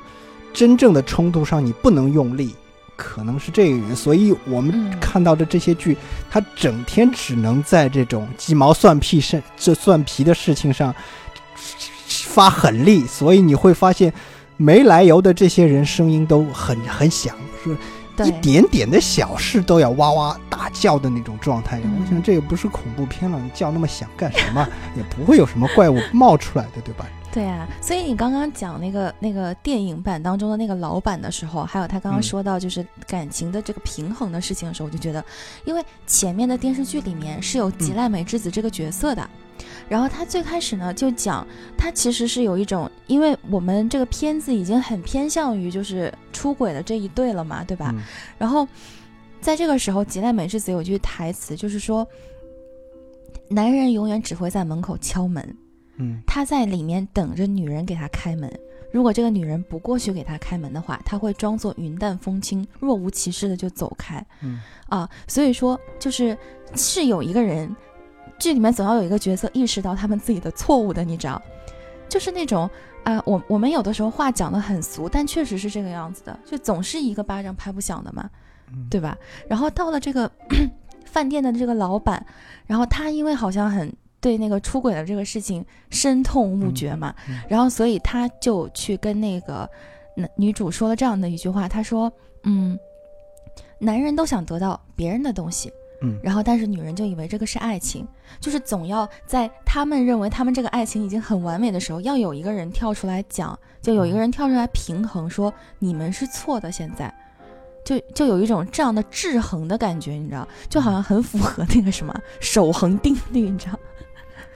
真正的冲突上你不能用力，可能是这个原因，所以我们看到的这些剧、嗯、它整天只能在这种鸡毛蒜皮这蒜皮的事情上发狠力，所以你会发现没来由的这些人声音都很很响，是一点点的小事都要哇哇大叫的那种状态、嗯、我想这也不是恐怖片了，你叫那么响干什么也不会有什么怪物冒出来的，对吧？对啊，所以你刚刚讲那个那个电影版当中的那个老板的时候，还有他刚刚说到就是感情的这个平衡的事情的时候，我就觉得因为前面的电视剧里面是有吉濑美智子这个角色的、嗯、然后他最开始呢就讲他其实是有一种，因为我们这个片子已经很偏向于就是出轨的这一对了嘛，对吧、嗯、然后在这个时候吉濑美智子有句台词就是说，男人永远只会在门口敲门，嗯，他在里面等着女人给他开门，如果这个女人不过去给他开门的话，他会装作云淡风轻若无其事的就走开。嗯啊，所以说就是是有一个人，剧里面总要有一个角色意识到他们自己的错误的，你知道，就是那种啊、呃，我我们有的时候话讲得很俗，但确实是这个样子的，就总是一个巴掌拍不响的嘛、嗯、对吧？然后到了这个饭店的这个老板，然后他因为好像很对那个出轨的这个事情深痛勿绝嘛、嗯嗯、然后所以他就去跟那个女主说了这样的一句话，他说嗯，男人都想得到别人的东西，嗯，然后但是女人就以为这个是爱情，就是总要在他们认为他们这个爱情已经很完美的时候，要有一个人跳出来讲，就有一个人跳出来平衡说你们是错的，现在就就有一种这样的制衡的感觉，你知道，就好像很符合那个什么守恒定律，你知道。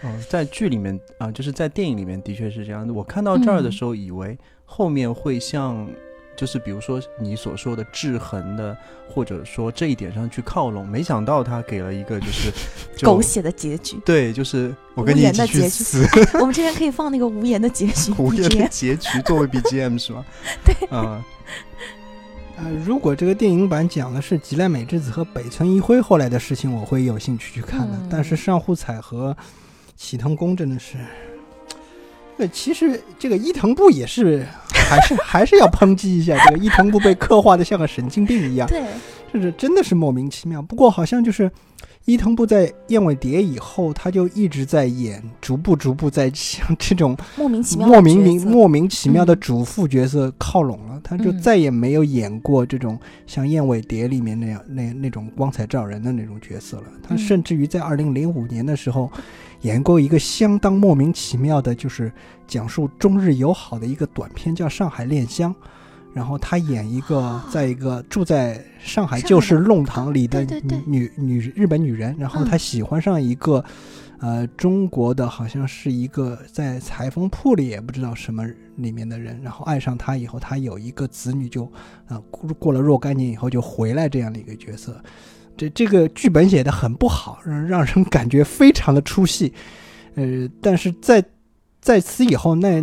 哦，在剧里面啊、呃，就是在电影里面的确是这样的。我看到这儿的时候，以为后面会像，就是比如说你所说的制衡的，或者说这一点上去靠拢，没想到他给了一个就是就狗血的结局。对，就是我跟你一起去死。哎、我们这边可以放那个无言的结局。无言的结局作为 B G M 是吗？对啊。呃呃，如果这个电影版讲的是吉濑美智子和北村一辉后来的事情，我会有兴趣去看的。嗯、但是上户彩和齐藤工真的是，对，其实这个伊藤步也是，还是还是要抨击一下这个伊藤步被刻画的像个神经病一样，对，这是真的是莫名其妙。不过好像就是伊藤步在《燕尾蝶》以后，他就一直在演，逐步逐步在像这种莫名其妙、莫名莫名其妙的主妇角色靠拢了，嗯、他就再也没有演过这种像《燕尾蝶》里面那样那那种光彩照人的那种角色了。他甚至于在二零零五年的时候。嗯演过一个相当莫名其妙的，就是讲述中日友好的一个短片，叫《上海恋香》，然后他演一个在一个住在上海旧式弄堂里的女女日本女人，然后他喜欢上一个呃中国的，好像是一个在裁缝铺里也不知道什么里面的人，然后爱上他以后，他有一个子女就啊、呃、过了若干年以后就回来这样的一个角色。这这个剧本写的很不好，让让人感觉非常的出戏。呃，但是在在此以后，那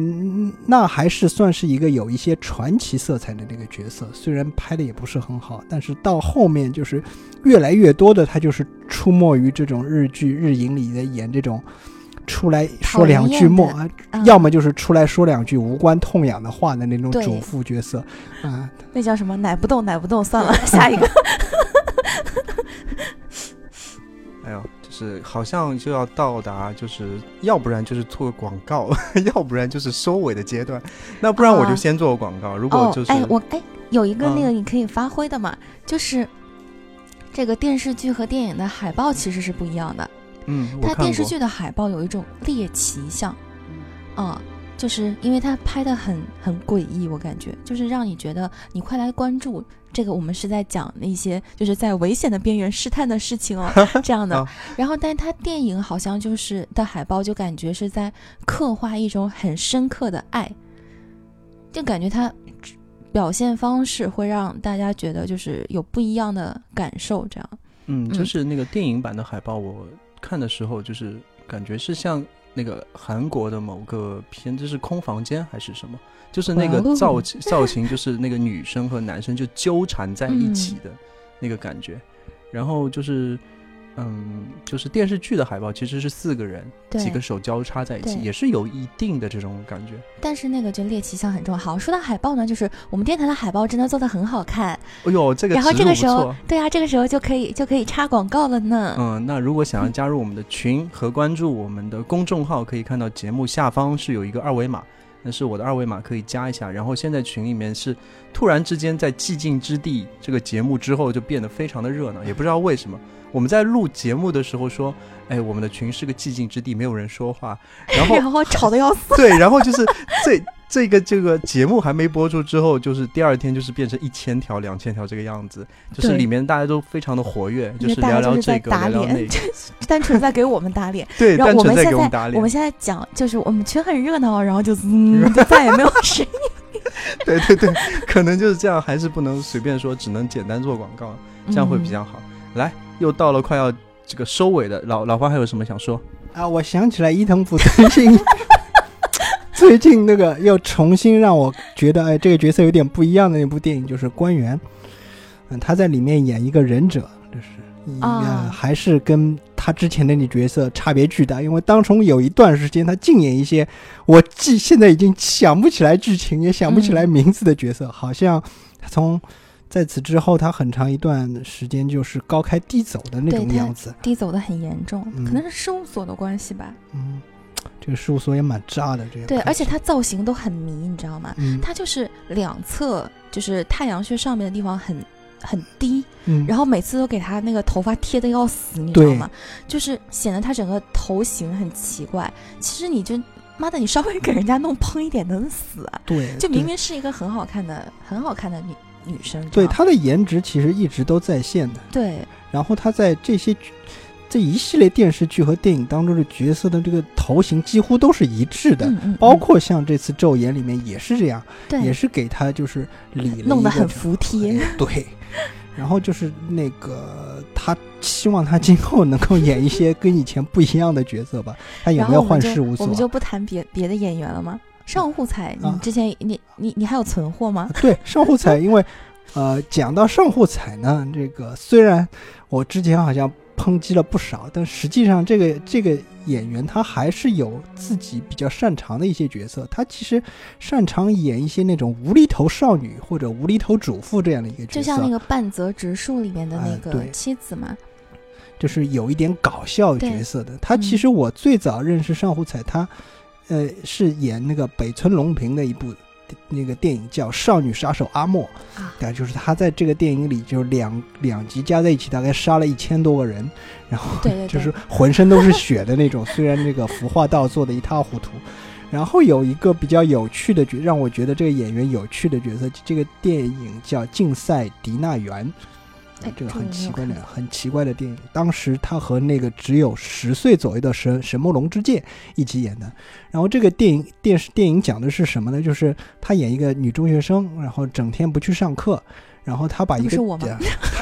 那还是算是一个有一些传奇色彩的那个角色，虽然拍的也不是很好，但是到后面就是越来越多的他就是出没于这种日剧日影里的演这种出来说两句梦、啊嗯、要么就是出来说两句无关痛痒的话的那种主妇角色、啊、那叫什么奶不动奶不动算了下一个哎呦，就是好像就要到达，就是要不然就是做广告，要不然就是收尾的阶段。那不然我就先做广告。啊、如果就是、哦、哎我哎有一个那个你可以发挥的嘛、嗯，就是这个电视剧和电影的海报其实是不一样的。嗯，它电视剧的海报有一种猎奇像，啊、嗯，就是因为它拍的很很诡异，我感觉就是让你觉得你快来关注。这个我们是在讲那些就是在危险的边缘试探的事情哦，这样的。然后，但是他电影好像就是的海报就感觉是在刻画一种很深刻的爱，就感觉他表现方式会让大家觉得就是有不一样的感受，这样。嗯，就是那个电影版的海报，我看的时候就是感觉是像那个韩国的某个片，这是空房间还是什么，就是那个造型造型就是那个女生和男生就纠缠在一起的那个感觉、嗯、然后就是嗯，就是电视剧的海报其实是四个人几个手交叉在一起，也是有一定的这种感觉，但是那个就猎奇性很重要。好，说到海报呢，就是我们电台的海报真的做得很好看，哎呦这个，然后这个时候对啊，这个时候就可以就可以插广告了呢。嗯，那如果想要加入我们的群和关注我们的公众号，可以看到节目下方是有一个二维码，那是我的二维码，可以加一下。然后现在群里面是突然之间在寂静之地这个节目之后就变得非常的热闹，也不知道为什么。我们在录节目的时候说哎，我们的群是个寂静之地，没有人说话，然后然后吵得要死。对，然后就是这这个这个节目还没播出之后，就是第二天就是变成一千条两千条这个样子，就是里面大家都非常的活跃，就是聊聊这个聊聊那个，单纯在给我们打脸。对，单纯在给我们打脸。我们现在讲就是我们群很热闹，然后就嗯就再也没有声音。对对对，可能就是这样，还是不能随便说，只能简单做广告，这样会比较好。嗯、来，又到了快要这个收尾的，老老花还有什么想说啊？我想起来伊藤博最近最近那个又重新让我觉得哎，这个角色有点不一样的那部电影就是《官员》，嗯，他在里面演一个忍者，就是、啊、还是跟他之前的那角色差别巨大，因为当中有一段时间他净演一些我既现在已经想不起来剧情也想不起来名字的角色、嗯、好像他从在此之后他很长一段时间就是高开低走的那种样子，低走的很严重、嗯、可能是事务所的关系吧。嗯，这个事务所也蛮渣的，这个对，而且它造型都很迷，你知道吗？嗯、它就是两侧就是太阳穴上面的地方很很低、嗯，然后每次都给他那个头发贴的要死，你知道吗？就是显得他整个头型很奇怪。其实你就妈的，你稍微给人家弄蓬一点能死啊？对，就明明是一个很好看的、很好看的女女生。对，她的颜值其实一直都在线的。对，然后她在这些。这一系列电视剧和电影当中的角色的这个头型几乎都是一致的，嗯嗯、包括像这次《昼颜》里面也是这样，也是给他就是理了弄得很服帖、哎。对，然后就是那个他希望他今后能够演一些跟以前不一样的角色吧。他有没有换事务所？我们就不谈别别的演员了吗？上户彩，你之前、啊、你你你还有存货吗？对，上户彩，因为呃，讲到上户彩呢，这个虽然我之前好像。抨击了不少，但实际上这个这个演员他还是有自己比较擅长的一些角色，他其实擅长演一些那种无厘头少女或者无厘头主妇这样的一个角色，就像那个半泽直树里面的那个妻子嘛、呃、就是有一点搞笑角色的。他其实我最早认识上户彩，他呃是演那个北村隆平的一部那个电影叫《少女杀手阿莫》啊，就是他在这个电影里就两两集加在一起大概杀了一千多个人，然后就是浑身都是血的那种，对对对虽然那个服化道做的一塌糊涂。然后有一个比较有趣的，让我觉得这个演员有趣的角色，这个电影叫《竞赛迪纳园》，这个很奇怪的很奇怪的电影，当时他和那个只有十岁左右的神神木隆之介一起演的。然后这个电影电视电影讲的是什么呢，就是他演一个女中学生，然后整天不去上课，然后他把一个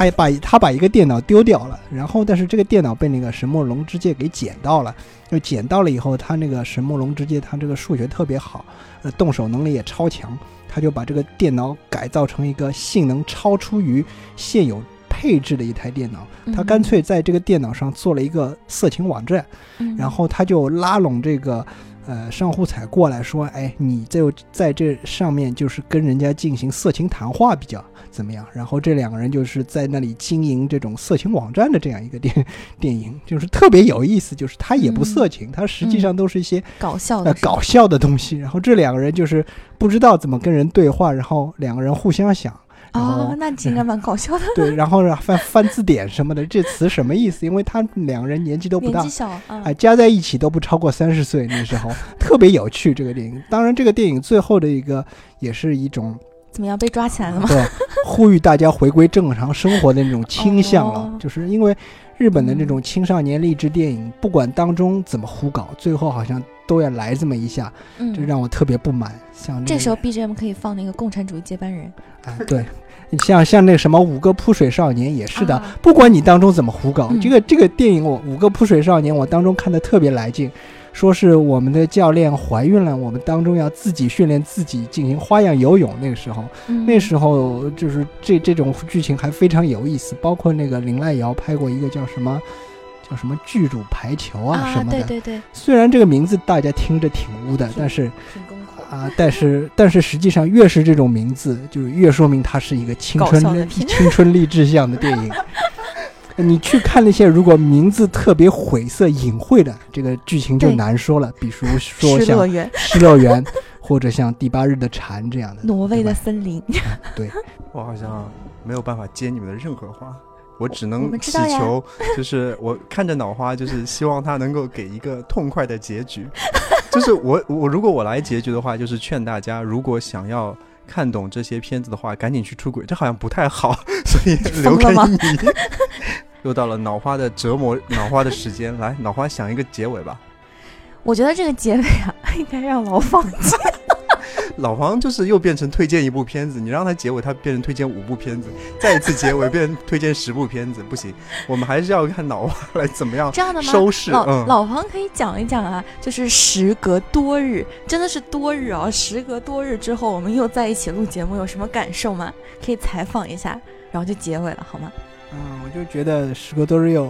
他把他把一个电脑丢掉了，然后但是这个电脑被那个神木隆之介给捡到了，就捡到了以后，他那个神木隆之介他这个数学特别好，呃，动手能力也超强，他就把这个电脑改造成一个性能超出于现有配置的一台电脑，他干脆在这个电脑上做了一个色情网站，嗯、然后他就拉拢这个。呃，上户彩过来说，哎，你就在这上面就是跟人家进行色情谈话比较怎么样？然后这两个人就是在那里经营这种色情网站的这样一个电电影，就是特别有意思，就是它也不色情，嗯、它实际上都是一些、嗯、搞笑的、呃、搞笑的东西。然后这两个人就是不知道怎么跟人对话，然后两个人互相想。哦，那应该蛮搞笑的、嗯。对，然后翻翻字典什么的，这词什么意思？因为他两个人年纪都不大，年纪小，哎、嗯呃，加在一起都不超过三十岁那时候，特别有趣这个电影。当然，这个电影最后的一个也是一种怎么样被抓起来了吗？对，呼吁大家回归正常生活的那种倾向了，哦、就是因为日本的那种青少年励志电影，嗯、不管当中怎么胡搞，最后好像。都要来这么一下，这让我特别不满。像、那个、这时候 B G M 可以放那个共产主义接班人啊，对，像像那什么五个扑水少年也是的，啊、不管你当中怎么胡搞，嗯、这个这个电影我五个扑水少年我当中看得特别来劲，说是我们的教练怀孕了，我们当中要自己训练自己进行花样游泳。那个时候，嗯、那时候就是这这种剧情还非常有意思，包括那个林濑遥拍过一个叫什么。叫什么剧组排球啊什么的，啊、对对对，虽然这个名字大家听着挺污的，但是啊，但是但是实际上越是这种名字，就是越说明它是一个青春青春励志向的电影。你去看那些如果名字特别晦涩隐晦的，这个剧情就难说了。比如说像《失乐园》，或者像《第八日的蝉》这样的。挪威的森林。嗯、对，我好像没有办法接你们的任何话。我只能祈求，就是我看着脑花，就是希望他能够给一个痛快的结局。就是我我如果我来结局的话，就是劝大家，如果想要看懂这些片子的话，赶紧去出轨，这好像不太好，所以留给你。又到了脑花的折磨脑花的时间，来，脑花想一个结尾吧。我觉得这个结尾啊，应该让老方讲。老黄就是又变成推荐一部片子，你让他结尾，他变成推荐五部片子，再一次结尾变成推荐十部片子，不行，我们还是要看脑花来怎么样收拾。这样的吗？老黄可以讲一讲啊，就是时隔多日，真的是多日啊，时隔多日之后我们又在一起录节目，有什么感受吗？可以采访一下，然后就结尾了，好吗？嗯，我就觉得时隔多日有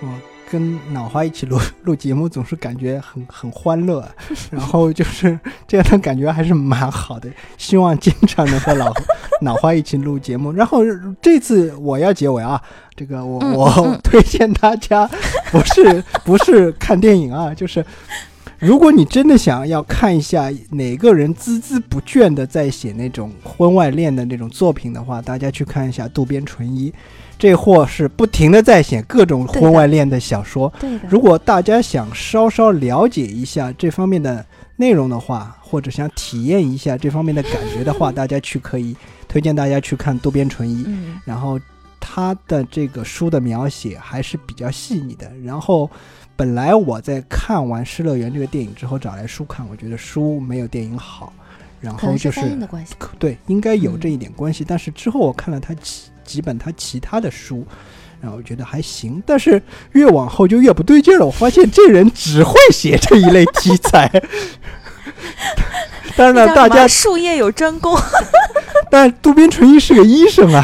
我跟脑花一起录录节目，总是感觉很很欢乐，然后就是这样的感觉还是蛮好的。希望经常能和老脑花一起录节目。然后这次我要结尾啊，这个我我推荐大家，不是不是看电影啊，就是如果你真的想要看一下哪个人孜孜不倦的在写那种婚外恋的那种作品的话，大家去看一下渡边淳一。这货是不停的在写各种婚外恋的小说。对的对的，如果大家想稍稍了解一下这方面的内容的话，或者想体验一下这方面的感觉的话，大家去可以推荐大家去看渡边淳一。嗯、然后他的这个书的描写还是比较细腻的。然后本来我在看完《失乐园》这个电影之后找来书看，我觉得书没有电影好，然后就是对，应该有这一点关系。嗯、但是之后我看了他几几本他其他的书，然后我觉得还行，但是越往后就越不对劲了。我发现这人只会写这一类题材。当然了，大家术业有专攻。但渡边淳一是个医生啊。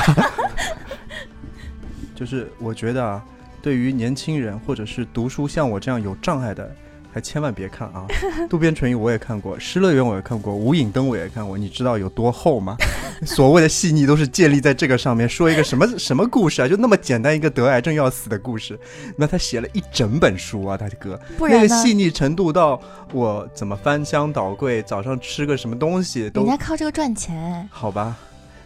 就是我觉得啊，对于年轻人或者是读书像我这样有障碍的，还千万别看啊！渡边淳一我也看过，《失乐园》我也看过，《无影灯》我也看过，你知道有多厚吗？所谓的细腻都是建立在这个上面。说一个什么什么故事啊？就那么简单一个得癌症要死的故事，那他写了一整本书啊，他的歌，那个细腻程度到我怎么翻箱倒柜，早上吃个什么东西都。人家靠这个赚钱。好吧。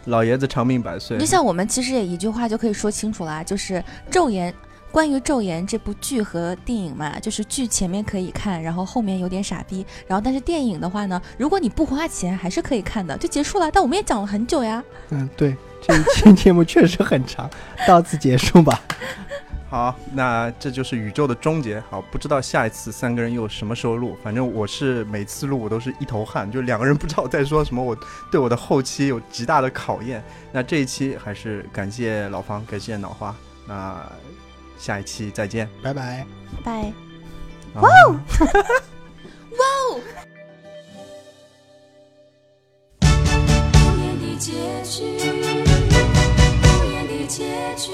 老爷子长命百岁。就像我们其实也一句话就可以说清楚啦，就是昼颜。关于《昼颜》这部剧和电影嘛，就是剧前面可以看，然后后面有点傻逼，然后但是电影的话呢，如果你不花钱还是可以看的，就结束了。但我们也讲了很久呀。嗯，对，这一期节目确实很长，到此结束吧。好，那这就是宇宙的终结。好，不知道下一次三个人又什么时候录，反正我是每次录我都是一头汗，就两个人不知道在说什么，我对我的后期有极大的考验。那这一期还是感谢老方，感谢脑花，那下一期再见，拜拜拜。哇哦哇哦，不言的结局，不言的结局，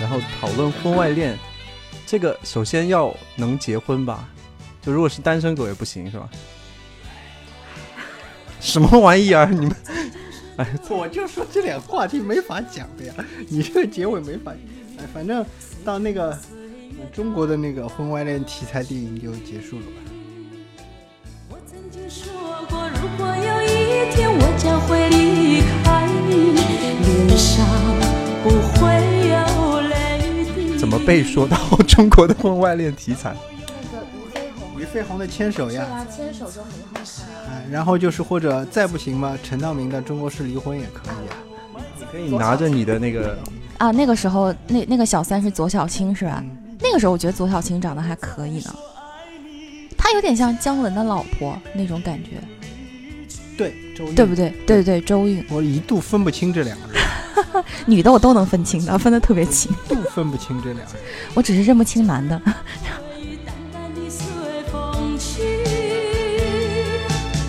然后讨论婚外恋，这个首先要能结婚吧，就如果是单身狗也不行是吧？什么玩意儿你们？哎，我就说这两个话题没法讲的呀，你这个结尾没法。哎，反正到那个中国的那个婚外恋题材电影就结束了吧。我曾经说过，如果有一天我将会离开你，脸上不会有泪滴。怎么被说到中国的婚外恋题材？那个俞飞鸿的《牵手》呀，对啊，《牵手》就很好看。哎，然后就是或者再不行嘛，陈道明的《中国式离婚》也可以啊。你可以拿着你的那个啊，那个时候那那个小三是左小青是吧？嗯，那个时候我觉得左小青长得还可以呢。有点像姜文的老婆那种感觉，对，周韵对不对？对对对，周韵。我一度分不清这两个人，女的我都能分清的，分得特别清。一度分不清这两个人，我只是认不清男的。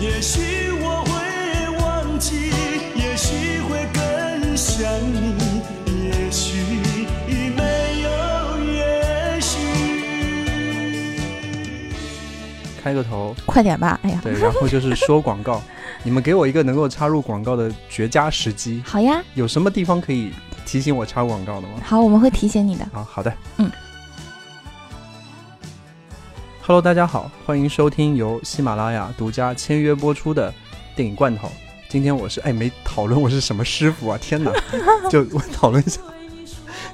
也许我会忘记，也许会更想你，也许。开个头快点吧，哎呀，对，然后就是说广告你们给我一个能够插入广告的绝佳时机。好呀，有什么地方可以提醒我插广告的吗？好，我们会提醒你的。好，好的，嗯。Hello， 大家好，欢迎收听由喜马拉雅独家签约播出的电影罐头。今天我是哎没讨论我是什么师傅啊，天哪，就我讨论一下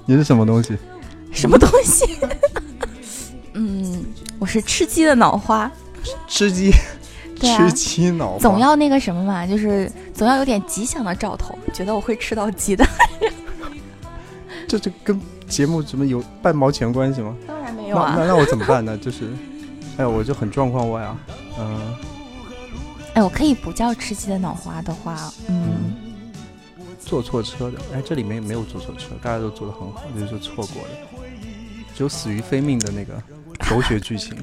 你是什么东西？什么东西？嗯，我是吃鸡的脑花。吃鸡，对、啊、吃鸡脑花总要那个什么嘛，就是总要有点吉祥的兆头，觉得我会吃到鸡的。这这跟节目怎么有半毛钱关系吗？当然没有啊。那 那, 那我怎么办呢？就是，哎，我就很状况外啊，嗯、呃。哎，我可以不叫吃鸡的脑花的话，嗯。嗯，坐错车的，哎，这里面没有坐错车，大家都坐得很好，就是错过的，只有死于非命的那个。狗血剧情，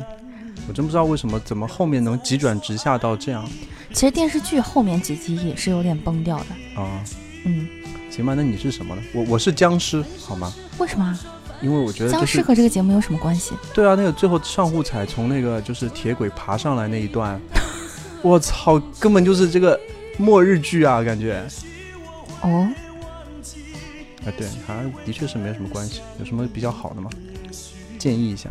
我真不知道为什么，怎么后面能急转直下到这样。其实电视剧后面几集也是有点崩掉的啊。嗯，行吧，那你是什么呢？我我是僵尸，好吗？为什么？因为我觉得、就是、僵尸和这个节目有什么关系？对啊，那个最后尚户彩从那个就是铁轨爬上来那一段，我操，根本就是这个末日剧啊，感觉。哦。啊，对，好像的确是没什么关系。有什么比较好的吗？建议一下。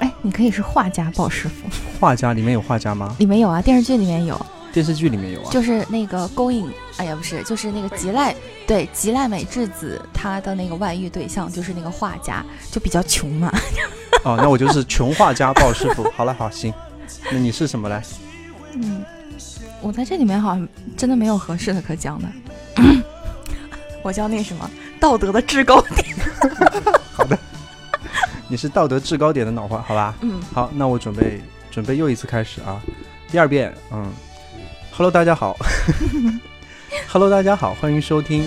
哎，你可以是画家鲍师傅。画家里面有画家吗？里面有啊，电视剧里面有。电视剧里面有啊，就是那个勾引，哎呀不是，就是那个吉濑，对，吉濑美智子，她的那个外遇对象就是那个画家，就比较穷嘛。哦，那我就是穷画家鲍师傅。好了，好，行，那你是什么来？嗯，我在这里面好像真的没有合适的可讲的。我叫那什么道德的制高点。好的。你是道德制高点的脑花，好吧？嗯，好，那我准备准备又一次开始啊，第二遍，嗯 ，Hello 大家好，Hello 大家好，欢迎收听